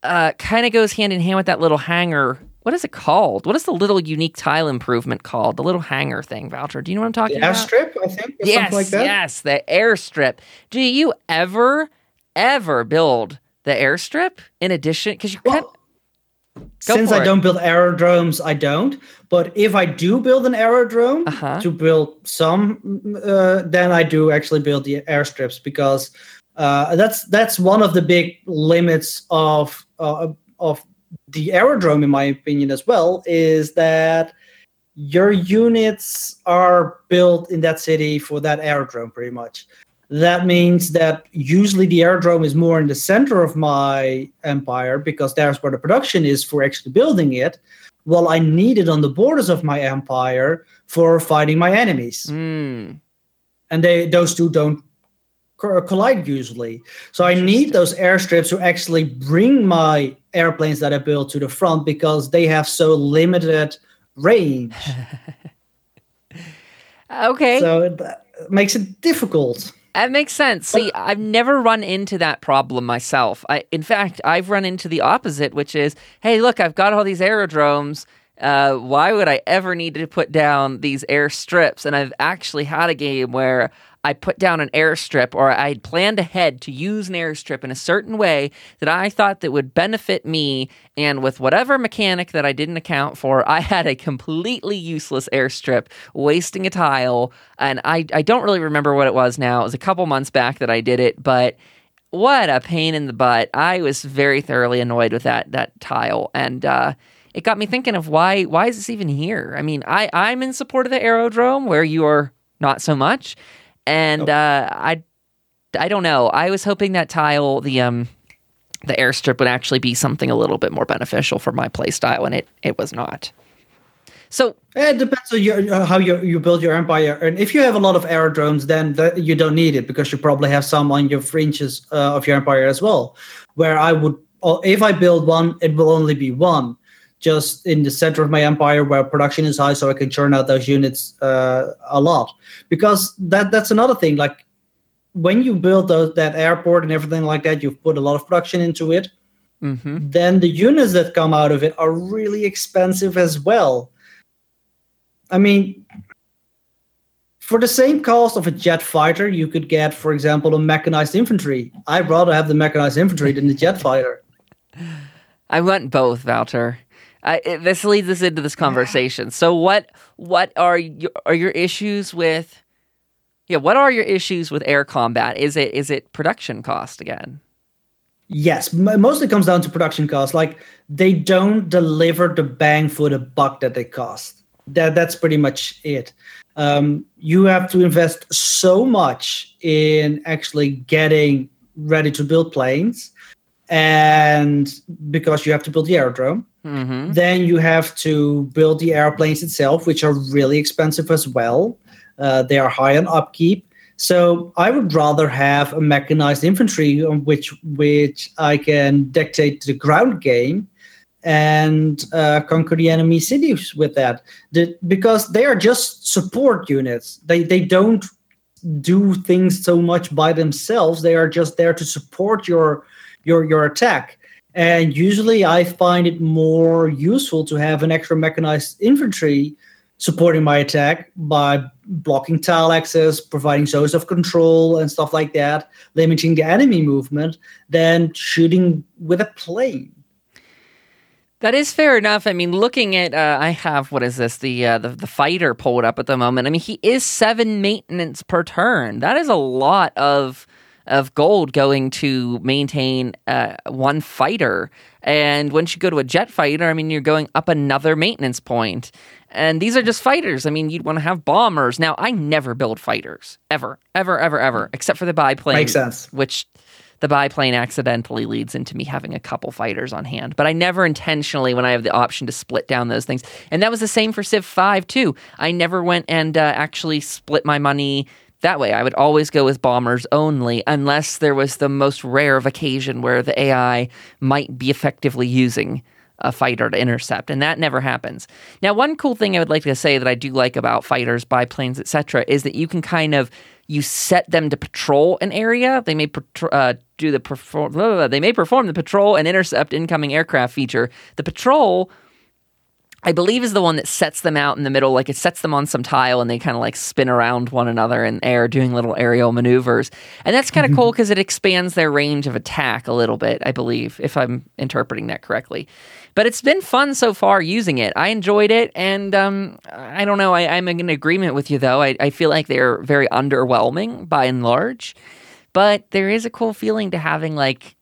uh, kind of goes hand in hand with that little hangar. What is it called? What is the little unique tile improvement called? The little hangar thing, Wouter. Do you know what I'm talking the about? Airstrip, I think. Or yes, something like that. yes, the airstrip. Do you ever, ever build the airstrip in addition? Because you well, kept... Since I it. don't build aerodromes, I don't. But if I do build an aerodrome uh-huh. to build some, uh, then I do actually build the airstrips, because uh, that's that's one of the big limits of uh, of the aerodrome, in my opinion, as well, is that your units are built in that city for that aerodrome, pretty much. That means that usually the aerodrome is more in the center of my empire, because that's where the production is for actually building it. Well, I need it on the borders of my empire for fighting my enemies. Mm. And they those two don't co- collide usually. So I need those airstrips to actually bring my airplanes that I build to the front, because they have so limited range. Okay. So it makes it difficult. That makes sense. See, I've never run into that problem myself. I, in fact, I've run into the opposite, which is, hey, look, I've got all these aerodromes. Uh, why would I ever need to put down these airstrips? And I've actually had a game where I put down an airstrip, or I had planned ahead to use an airstrip in a certain way that I thought that would benefit me, and with whatever mechanic that I didn't account for, I had a completely useless airstrip, wasting a tile, and I, I don't really remember what it was now. It was a couple months back that I did it, but what a pain in the butt. I was very thoroughly annoyed with that that tile, and uh it got me thinking of why why is this even here? I mean, I, I'm in support of the aerodrome where you are not so much. And nope. uh, I I don't know. I was hoping that tile, the um the airstrip, would actually be something a little bit more beneficial for my playstyle, and it, it was not. So it depends on your, how you, you build your empire. And if you have a lot of aerodromes, then th- you don't need it, because you probably have some on your fringes uh, of your empire as well. Where I would, if I build one, it will only be one. Just in the center of my empire where production is high, so I can churn out those units uh, a lot. Because that that's another thing. Like when you build those, that airport and everything like that, you've put a lot of production into it. Mm-hmm. Then the units that come out of it are really expensive as well. I mean, for the same cost of a jet fighter, you could get, for example, a mechanized infantry. I'd rather have the mechanized infantry than the jet fighter. I want both, Wouter. Uh, it, this leads us into this conversation. So, what what are your, are your issues with? Yeah, what are your issues with air combat? Is it is it production cost again? Yes, m- mostly comes down to production cost. Like they don't deliver the bang for the buck that they cost. That that's pretty much it. Um, you have to invest so much in actually getting ready to build planes, and because you have to build the aerodrome. Mm-hmm. Then you have to build the airplanes itself, which are really expensive as well. Uh, they are high on upkeep. So I would rather have a mechanized infantry on which which I can dictate the ground game and uh, conquer the enemy cities with that. The, because they are just support units. They they don't do things so much by themselves. They are just there to support your your your attack. And usually I find it more useful to have an extra mechanized infantry supporting my attack by blocking tile access, providing zones of control and stuff like that, limiting the enemy movement, than shooting with a plane. That is fair enough. I mean, looking at, uh, I have, what is this, the, uh, the the fighter pulled up at the moment. I mean, he is seven maintenance per turn. That is a lot of... of gold going to maintain uh, one fighter. And once you go to a jet fighter, I mean, you're going up another maintenance point. And these are just fighters. I mean, you'd want to have bombers. Now, I never build fighters. Ever, ever, ever, ever. Except for the biplane. Makes sense. Which the biplane accidentally leads into me having a couple fighters on hand. But I never intentionally, when I have the option to split down those things. And that was the same for Civ five, too. I never went and uh, actually split my money that way. I would always go with bombers only, unless there was the most rare of occasion where the A I might be effectively using a fighter to intercept, and that never happens. Now, one cool thing I would like to say that I do like about fighters, biplanes, et cetera, is that you can kind of you set them to patrol an area. They may patro- uh, do the perform. Blah, blah, blah. They may perform the patrol and intercept incoming aircraft feature. The patrol, I believe, is the one that sets them out in the middle, like it sets them on some tile and they kind of like spin around one another in air doing little aerial maneuvers. And that's kind of cool because it expands their range of attack a little bit, I believe, if I'm interpreting that correctly. But it's been fun so far using it. I enjoyed it, and um, I don't know, I, I'm in agreement with you though. I, I feel like they're very underwhelming by and large, but there is a cool feeling to having like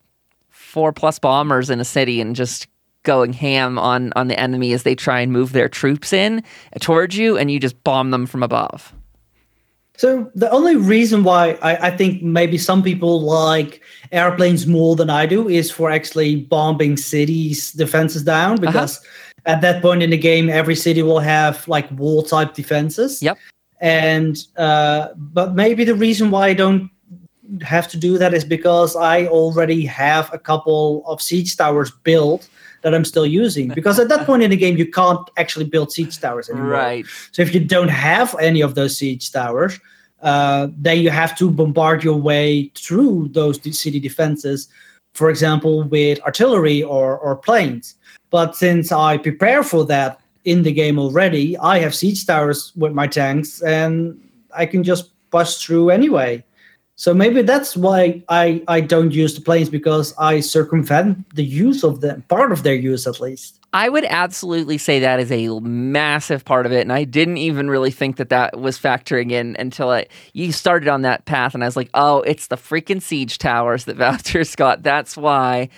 four plus bombers in a city and just going ham on, on the enemy as they try and move their troops in towards you, and you just bomb them from above. So the only reason why I, I think maybe some people like airplanes more than I do is for actually bombing cities' defenses down, because uh-huh. at that point in the game, every city will have like wall-type defenses. Yep. And uh, but maybe the reason why I don't have to do that is because I already have a couple of siege towers built that I'm still using, because at that point in the game, you can't actually build siege towers anymore. Right. So if you don't have any of those siege towers, uh, then you have to bombard your way through those city defenses, for example, with artillery or, or planes. But since I prepare for that in the game already. I have siege towers with my tanks, and I can just push through anyway. So maybe that's why I, I don't use the planes, because I circumvent the use of them, part of their use at least. I would absolutely say that is a massive part of it, and I didn't even really think that that was factoring in until I, you started on that path, and I was like, oh, it's the freaking siege towers that Wouter's got. That's why.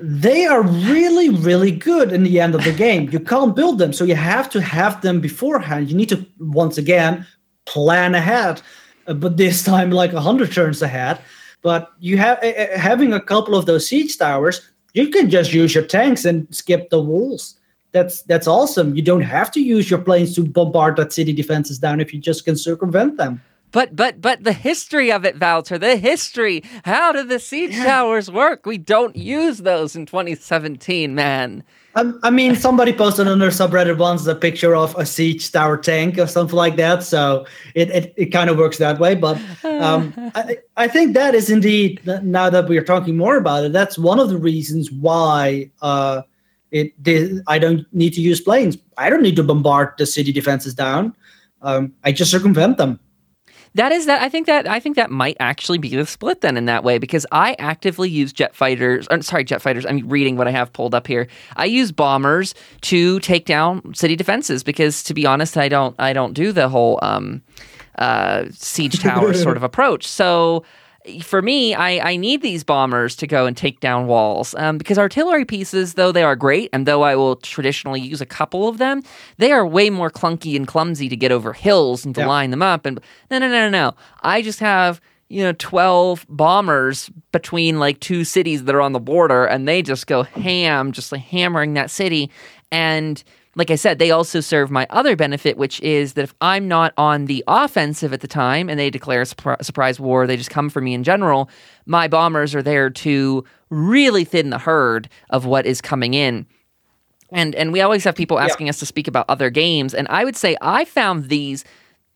They are really, really good in the end of the game. You can't build them, so you have to have them beforehand. You need to, once again, plan ahead. But this time like one hundred turns ahead. But you have uh, having a couple of those siege towers, you can just use your tanks and skip the walls. That's that's awesome. You don't have to use your planes to bombard that city defenses down if you just can circumvent them. But but but the history of it, Wouter, the history. How do the siege yeah. towers work? We don't use those in twenty seventeen, man. I, I mean, somebody posted on their subreddit once a picture of a siege tower tank or something like that. So it it, it kind of works that way. But um, I, I think that is indeed, now that we are talking more about it, that's one of the reasons why uh, it did, I don't need to use planes. I don't need to bombard the city defenses down. Um, I just circumvent them. That is that. I think that I think that might actually be the split then in that way, because I actively use jet fighters. Or, sorry, jet fighters. I'm reading what I have pulled up here. I use bombers to take down city defenses because, to be honest, I don't I don't do the whole um, uh, siege tower sort of approach. So for me, I, I need these bombers to go and take down walls um, because artillery pieces, though they are great, and though I will traditionally use a couple of them, they are way more clunky and clumsy to get over hills and to yeah. line them up. And no, no, no, no, no. I just have, you know, twelve bombers between like two cities that are on the border, and they just go ham, just like hammering that city. And like I said, they also serve my other benefit, which is that if I'm not on the offensive at the time and they declare a supr- surprise war, they just come for me in general, my bombers are there to really thin the herd of what is coming in. And and we always have people asking yeah. us to speak about other games, and I would say I found these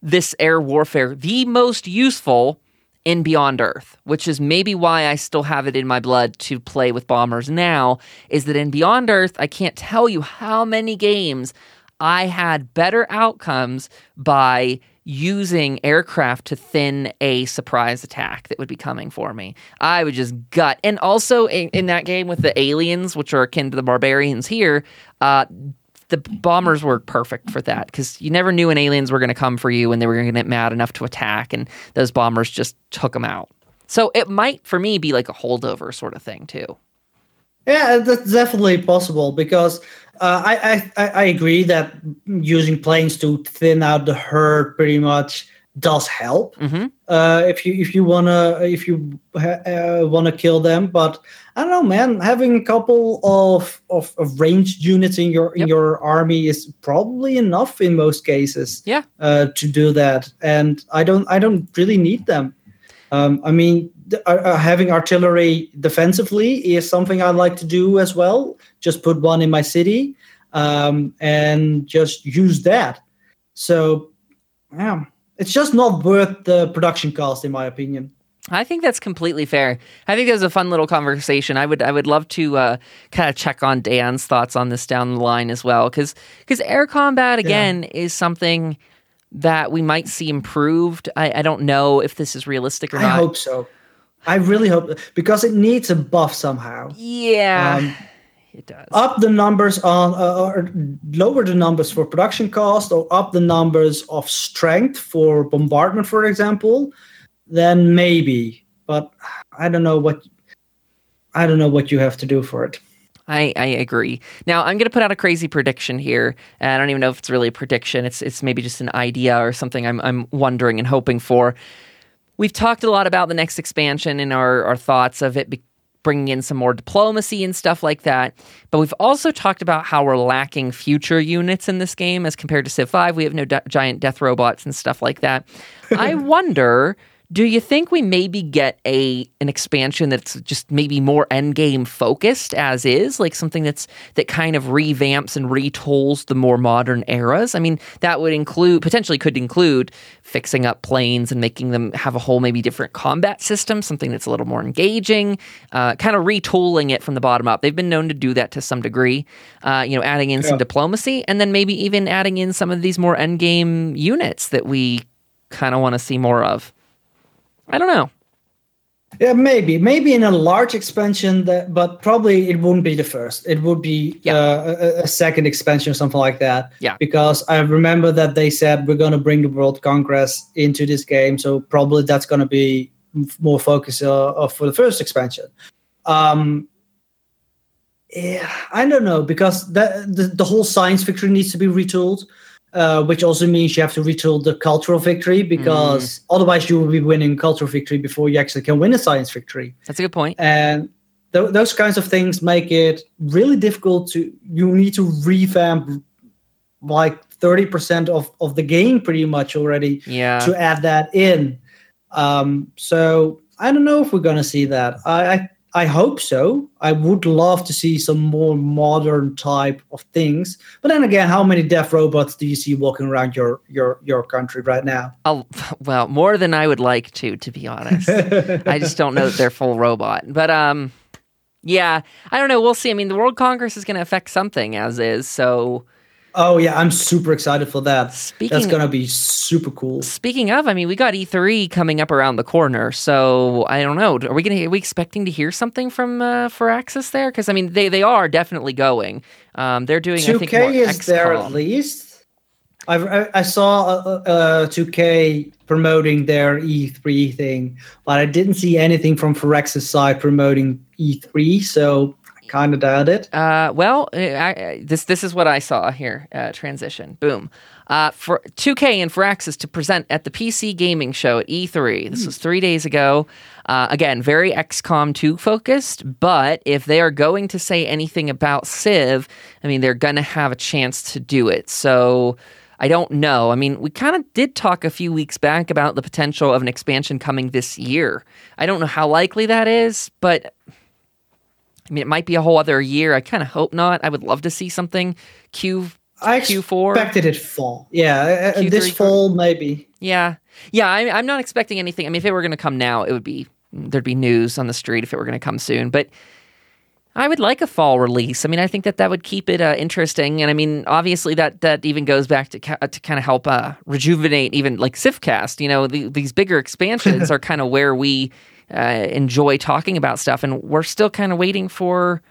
this air warfare the most useful in Beyond Earth, which is maybe why I still have it in my blood to play with bombers now, is that in Beyond Earth, I can't tell you how many games I had better outcomes by using aircraft to thin a surprise attack that would be coming for me. I would just gut. And also in, in that game with the aliens, which are akin to the barbarians here, uh, the bombers were perfect for that because you never knew when aliens were going to come for you and they were going to get mad enough to attack, and those bombers just took them out. So it might, for me, be like a holdover sort of thing too. Yeah, that's definitely possible because uh, I, I I agree that using planes to thin out the herd pretty much does help mm-hmm. uh, if you if you wanna if you uh, wanna kill them. But I don't know, man. Having a couple of of, of ranged units in your yep. in your army is probably enough in most cases. Yeah. Uh, to do that, and I don't I don't really need them. Um, I mean, th- uh, having artillery defensively is something I like to do as well. Just put one in my city, um, and just use that. So, yeah. It's just not worth the production cost, in my opinion. I think that's completely fair. I think that was a fun little conversation. I would I would love to uh, kind of check on Dan's thoughts on this down the line as well, because because air combat, again, yeah. is something that we might see improved. I, I don't know if this is realistic or I not. I hope so. I really hope, because it needs a buff somehow. Yeah. Um, It does. Up the numbers on, uh, or lower the numbers for production cost, or up the numbers of strength for bombardment, for example, then maybe. But I don't know what, I don't know what you have to do for it. I, I agree. Now, I'm going to put out a crazy prediction here. I don't even know if it's really a prediction. It's it's maybe just an idea or something I'm I'm wondering and hoping for. We've talked a lot about the next expansion and our, our thoughts of it be- bringing in some more diplomacy and stuff like that. But we've also talked about how we're lacking future units in this game as compared to Civ five. We have no de- giant death robots and stuff like that. I wonder, Do you think we maybe get a an expansion that's just maybe more endgame focused as is, like something that's that kind of revamps and retools the more modern eras? I mean, that would include, potentially could include fixing up planes and making them have a whole maybe different combat system, something that's a little more engaging, uh, kind of retooling it from the bottom up. They've been known to do that to some degree, uh, you know, adding in yeah. some diplomacy and then maybe even adding in some of these more endgame units that we kind of want to see more of. I don't know. Yeah, maybe. Maybe in a large expansion, that, but probably it wouldn't be the first. It would be yeah. uh, a, a second expansion or something like that. Yeah. Because I remember that they said, we're going to bring the World Congress into this game, so probably that's going to be more focus uh, for the first expansion. Um, yeah, I don't know, because the, the, the whole science victory needs to be retooled. Uh, which also means you have to retool the cultural victory, because mm. otherwise you will be winning cultural victory before you actually can win a science victory. That's a good point. And th- those kinds of things make it really difficult to, you need to revamp like thirty percent of, of the game pretty much already yeah. to add that in. Um, so I don't know if we're going to see that. I, I I hope so. I would love to see some more modern type of things. But then again, how many deaf robots do you see walking around your your, your country right now? I'll, well, more than I would like to, to be honest. I just don't know that they're full robot. But um, yeah, I don't know. We'll see. I mean, the World Congress is going to affect something as is, so... Oh, yeah, I'm super excited for that. Speaking That's going to be super cool. Speaking of, I mean, we got E three coming up around the corner, so I don't know. Are we gonna, are we expecting to hear something from uh, Firaxis there? Because, I mean, they, they are definitely going. Um, they're doing, I think, more X COM. two K is there at least. I've, I I saw uh, uh, two K promoting their E three thing, but I didn't see anything from Firaxis' side promoting E three, so... Kind of doubt it. Uh, well, I, I, this this is what I saw here. Uh, transition. Boom. Uh, for two K and Firaxis to present at the P C Gaming Show at E three. This was three days ago. Uh, again, very X COM two focused, but if they are going to say anything about Civ, I mean, they're going to have a chance to do it. So... I don't know. I mean, we kind of did talk a few weeks back about the potential of an expansion coming this year. I don't know how likely that is, but... I mean, it might be a whole other year. I kind of hope not. I would love to see something Q, I Q4. I expected it fall. Yeah, Q three, this fall maybe. Yeah. Yeah, I, I'm not expecting anything. I mean, if it were going to come now, it would be, there'd be news on the street if it were going to come soon. But I would like a fall release. I mean, I think that that would keep it uh, interesting. And I mean, obviously that, that even goes back to ca- to kind of help uh, rejuvenate even like CivCast. You know, the, these bigger expansions are kind of where we... Uh, enjoy talking about stuff, and we're still kind of waiting for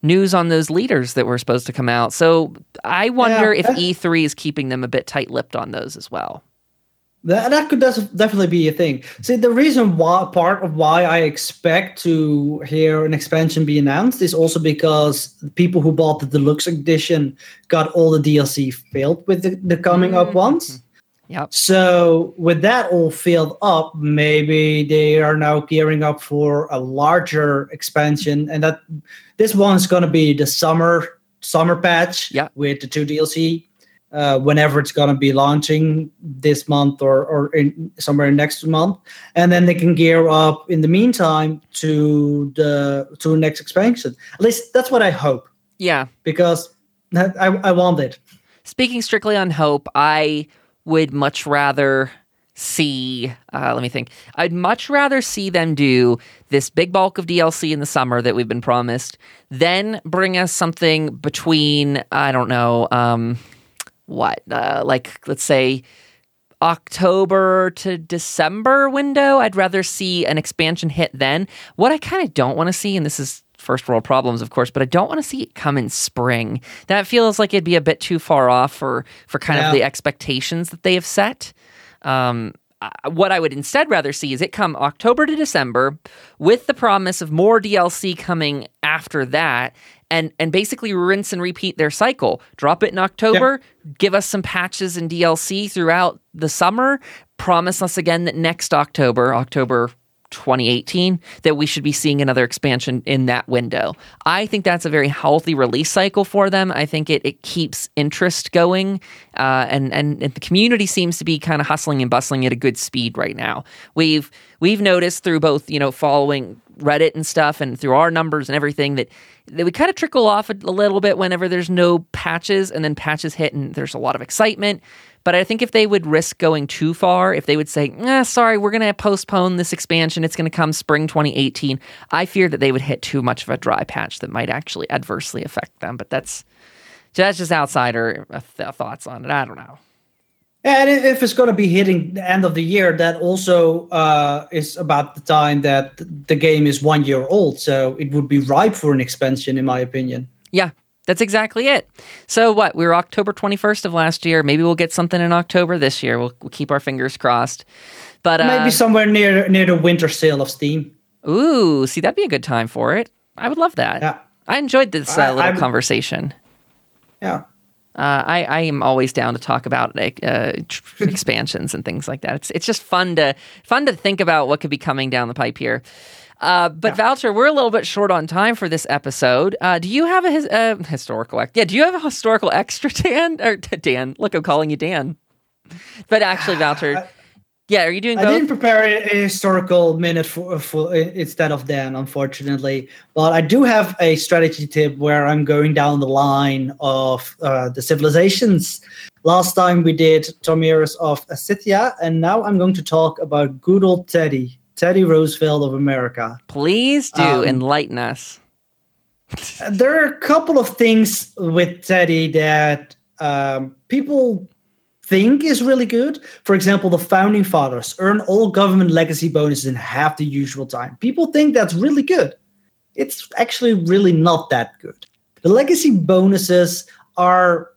news on those leaders that were supposed to come out. So I wonder yeah, if E three is keeping them a bit tight-lipped on those as well. That that could definitely be a thing. See, the reason why, part of why I expect to hear an expansion be announced is also because the people who bought the deluxe edition got all the D L C filled with the, the coming mm-hmm. up ones. Yep. So with that all filled up, maybe they are now gearing up for a larger expansion, and that this one's going to be the summer summer patch yep. with the two D L C. Uh, whenever it's going to be launching this month or or in, somewhere in next month, and then they can gear up in the meantime to the to the next expansion. At least that's what I hope. Yeah, because I I want it. Speaking strictly on hope, I. would much rather see, uh, let me think, I'd much rather see them do this big bulk of D L C in the summer that we've been promised, then bring us something between, I don't know, um, what, uh, like, let's say, October to December window. I'd rather see an expansion hit then. What I kind of don't want to see, and this is first world problems, of course, but I don't want to see it come in spring. That feels like it'd be a bit too far off for, for kind yeah. of the expectations that they have set. Um, what I would instead rather see is it come October to December with the promise of more D L C coming after that, and and basically rinse and repeat their cycle. Drop it in October, yeah. give us some patches and D L C throughout the summer, promise us again that next October, October twenty eighteen, that we should be seeing another expansion in that window. I think that's a very healthy release cycle for them. I think it it keeps interest going, uh, and, and and the community seems to be kind of hustling and bustling at a good speed right now. We've we've noticed through both, you know, following Reddit and stuff, and through our numbers and everything, that, that we kind of trickle off a, a little bit whenever there's no patches, and then patches hit and there's a lot of excitement. But I think if they would risk going too far, if they would say, eh, sorry, we're going to postpone this expansion, it's going to come spring twenty eighteen, I fear that they would hit too much of a dry patch that might actually adversely affect them. But that's, that's just outsider thoughts on it. I don't know. And if it's going to be hitting the end of the year, that also uh, is about the time that the game is one year old. So it would be ripe for an expansion, in my opinion. Yeah, that's exactly it. So what? We were October twenty-first of last year. Maybe we'll get something in October this year. We'll, we'll keep our fingers crossed. But uh, maybe somewhere near near the winter sale of Steam. Ooh, see, that'd be a good time for it. I would love that. Yeah. I enjoyed this uh, little I, I, conversation. Yeah. Uh, I, I am always down to talk about uh, expansions and things like that. It's it's just fun to fun to think about what could be coming down the pipe here. Uh, but yeah. Wouter, we're a little bit short on time for this episode. Uh, do you have a his, uh, historical? Yeah, do you have a historical extra, Dan? Or Dan? Look, I'm calling you Dan. But actually, Wouter, I, yeah, are you doing? I both? didn't prepare a, a historical minute for, for instead of Dan, unfortunately. But I do have a strategy tip where I'm going down the line of uh, the civilizations. Last time we did Tomyris of Ascitia, and now I'm going to talk about good old Teddy. Teddy Roosevelt of America. Please do um, enlighten us. There are a couple of things with Teddy that um, people think is really good. For example, the founding fathers earn all government legacy bonuses in half the usual time. People think that's really good. It's actually really not that good. The legacy bonuses are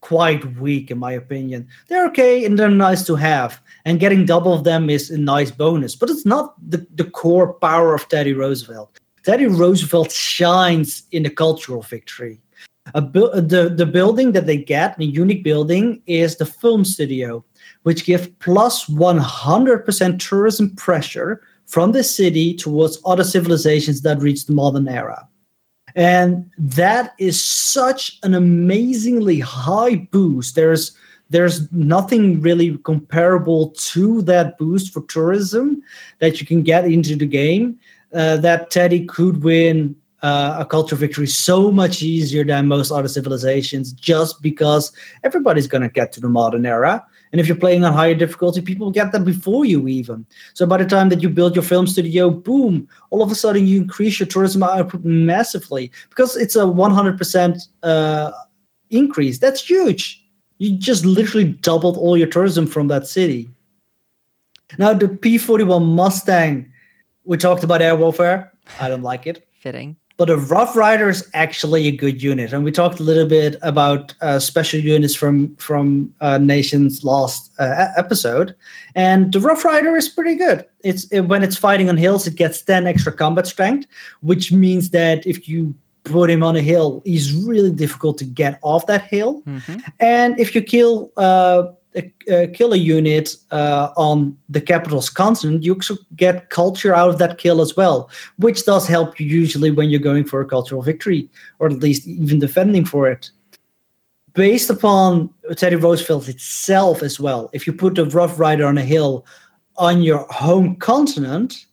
quite weak, in my opinion. They're okay and they're nice to have. And getting double of them is a nice bonus, but it's not the, the core power of Teddy Roosevelt. Teddy Roosevelt shines in the cultural victory. A bu- the, the building that they get, the unique building, is the film studio, which gives plus one hundred percent tourism pressure from the city towards other civilizations that reach the modern era. And that is such an amazingly high boost. There's There's nothing really comparable to that boost for tourism that you can get into the game, uh, that Teddy could win uh, a cultural victory so much easier than most other civilizations, just because everybody's going to get to the modern era. And if you're playing on higher difficulty, people get that before you even. So by the time that you build your film studio, boom, all of a sudden you increase your tourism output massively, because it's a one hundred percent uh, increase. That's huge. You just literally doubled all your tourism from that city. Now, the P forty-one Mustang, we talked about air warfare. I don't like it. Fitting. But the Rough Rider is actually a good unit. And we talked a little bit about uh, special units from, from uh, Nation's last uh, episode. And the Rough Rider is pretty good. It's it, when it's fighting on hills, it gets ten extra combat strength, which means that if you put him on a hill, he's really difficult to get off that hill. Mm-hmm. And if you kill uh, a, a killer unit uh, on the capital's continent, you get culture out of that kill as well, which does help you usually when you're going for a cultural victory, or at least even defending for it. Based upon Teddy Roosevelt itself as well, if you put the Rough Rider on a hill on your home continent,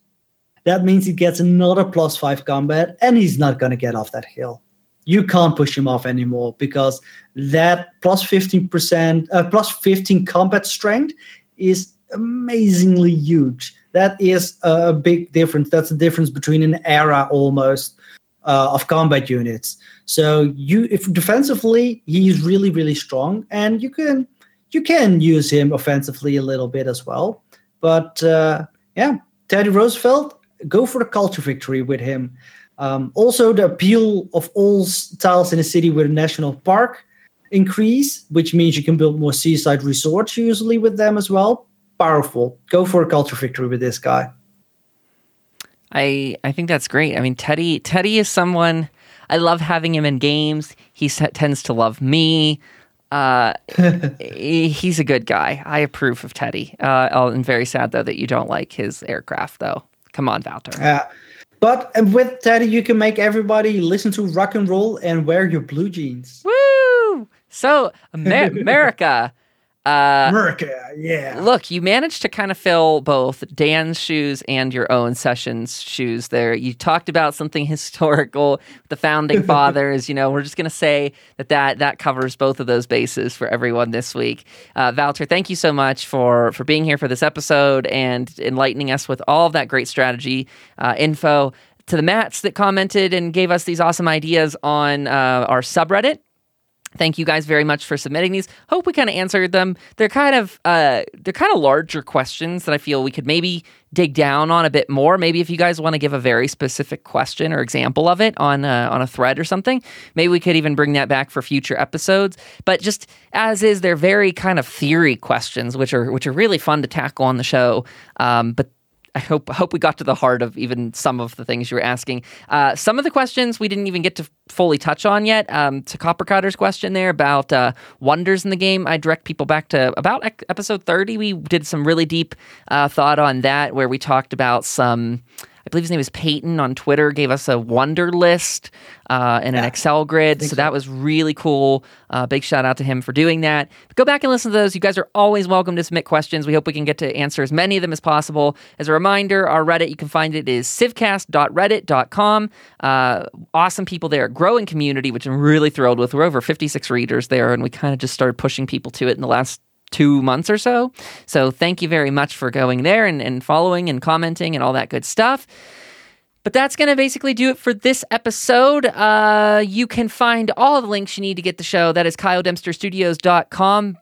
that means he gets another plus five combat, and he's not going to get off that hill. You can't push him off anymore, because that plus fifteen percent, uh, plus fifteen combat strength is amazingly huge. That is a big difference. That's the difference between an era almost uh, of combat units. So you, if defensively, he's really, really strong, and you can you can use him offensively a little bit as well. But uh, yeah, Teddy Roosevelt. Go for the culture victory with him. Um, also, the appeal of all tiles in a city with a national park increase, which means you can build more seaside resorts usually with them as well. Powerful. Go for a culture victory with this guy. I I think that's great. I mean, Teddy Teddy is someone, I love having him in games. He s- tends to love me. Uh, he's a good guy. I approve of Teddy. Uh, I'm very sad, though, that you don't like his aircraft, though. Come on, Wouter. Yeah. But with Teddy, you can make everybody listen to rock and roll and wear your blue jeans. Woo! So, Amer- America. Uh, America, yeah. Look, you managed to kind of fill both Dan's shoes and your own session's shoes there. You talked about something historical, the founding fathers. You know, we're just going to say that, that that covers both of those bases for everyone this week. Uh, Wouter, thank you so much for, for being here for this episode and enlightening us with all of that great strategy uh, info. To the Matts that commented and gave us these awesome ideas on uh, our subreddit. Thank you guys very much for submitting these. Hope we kind of answered them. They're kind of uh, they're kind of larger questions that I feel we could maybe dig down on a bit more. Maybe if you guys want to give a very specific question or example of it on a, on a thread or something, maybe we could even bring that back for future episodes. But just as is, they're very kind of theory questions, which are which are really fun to tackle on the show. Um, but I hope hope we got to the heart of even some of the things you were asking. Uh, some of the questions we didn't even get to fully touch on yet. Um, to Copper Cardos' question there about uh, wonders in the game, I direct people back to about episode thirty. We did some really deep uh, thought on that where we talked about some... I believe his name is Peyton on Twitter, gave us a wonder list uh, and an yeah, Excel grid. So, so that was really cool. Uh, big shout out to him for doing that. But go back and listen to those. You guys are always welcome to submit questions. We hope we can get to answer as many of them as possible. As a reminder, our Reddit, you can find it is civcast dot reddit dot com. Uh, awesome people there. Growing community, which I'm really thrilled with. We're over fifty-six readers there, and we kind of just started pushing people to it in the last two months or so. So thank you very much for going there and, and following and commenting and all that good stuff. But that's going to basically do it for this episode. Uh, you can find all the links you need to get the show. That is kyle dempster studios dot com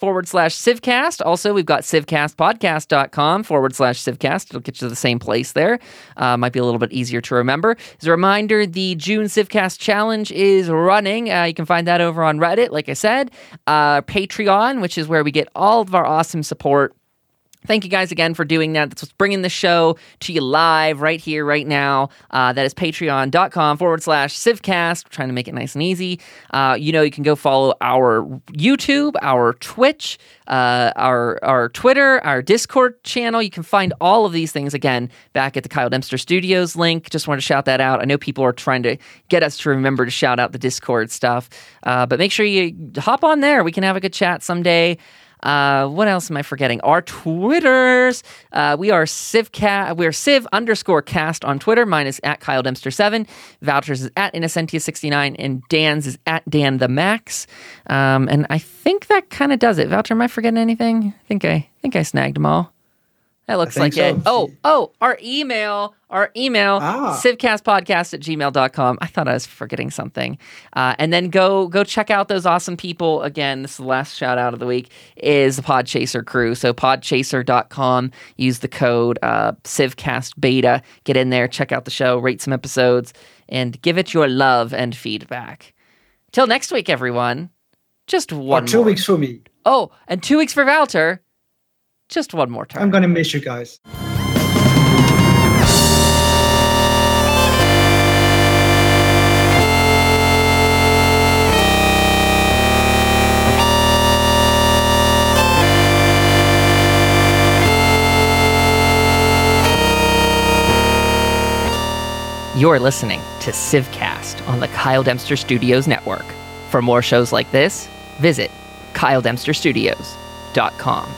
forward slash CivCast. Also, we've got civcastpodcast.com forward slash CivCast. It'll get you to the same place there. Uh, might be a little bit easier to remember. As a reminder, the June CivCast Challenge is running. Uh, you can find that over on Reddit, like I said. Uh, Patreon, which is where we get all of our awesome support. Thank you guys again for doing that. That's what's bringing the show to you live right here, right now. Uh, that is patreon.com forward slash CivCast. We're trying to make it nice and easy. Uh, you know, you can go follow our YouTube, our Twitch, uh, our our Twitter, our Discord channel. You can find all of these things, again, back at the Kyle Dempster Studios link. Just wanted to shout that out. I know people are trying to get us to remember to shout out the Discord stuff. Uh, but make sure you hop on there. We can have a good chat someday. Uh, what else am I forgetting? Our Twitters. Uh, we are CivCast. We're Civ underscore cast on Twitter. Mine is at Kyle Dempster seven. Wouter's is at Innocentia sixty-nine. And Dan's is at Dan the Max. Um, and I think that kind of does it. Wouter, am I forgetting anything? I think I, I think I snagged them all. That looks like so. it. Oh, oh, our email, our email, ah. civcastpodcast at gmail dot com. I thought I was forgetting something. Uh, and then go go check out those awesome people. Again, this is the last shout out of the week, is the Podchaser crew. So podchaser dot com, use the code uh, CivCastBeta. Get in there, check out the show, rate some episodes, and give it your love and feedback. Till next week, everyone. Just one or two more. weeks for me. Oh, and two weeks for Wouter. Just one more time. I'm going to miss you guys. You're listening to CivCast on the Kyle Dempster Studios Network. For more shows like this, visit kyle dempster studios dot com.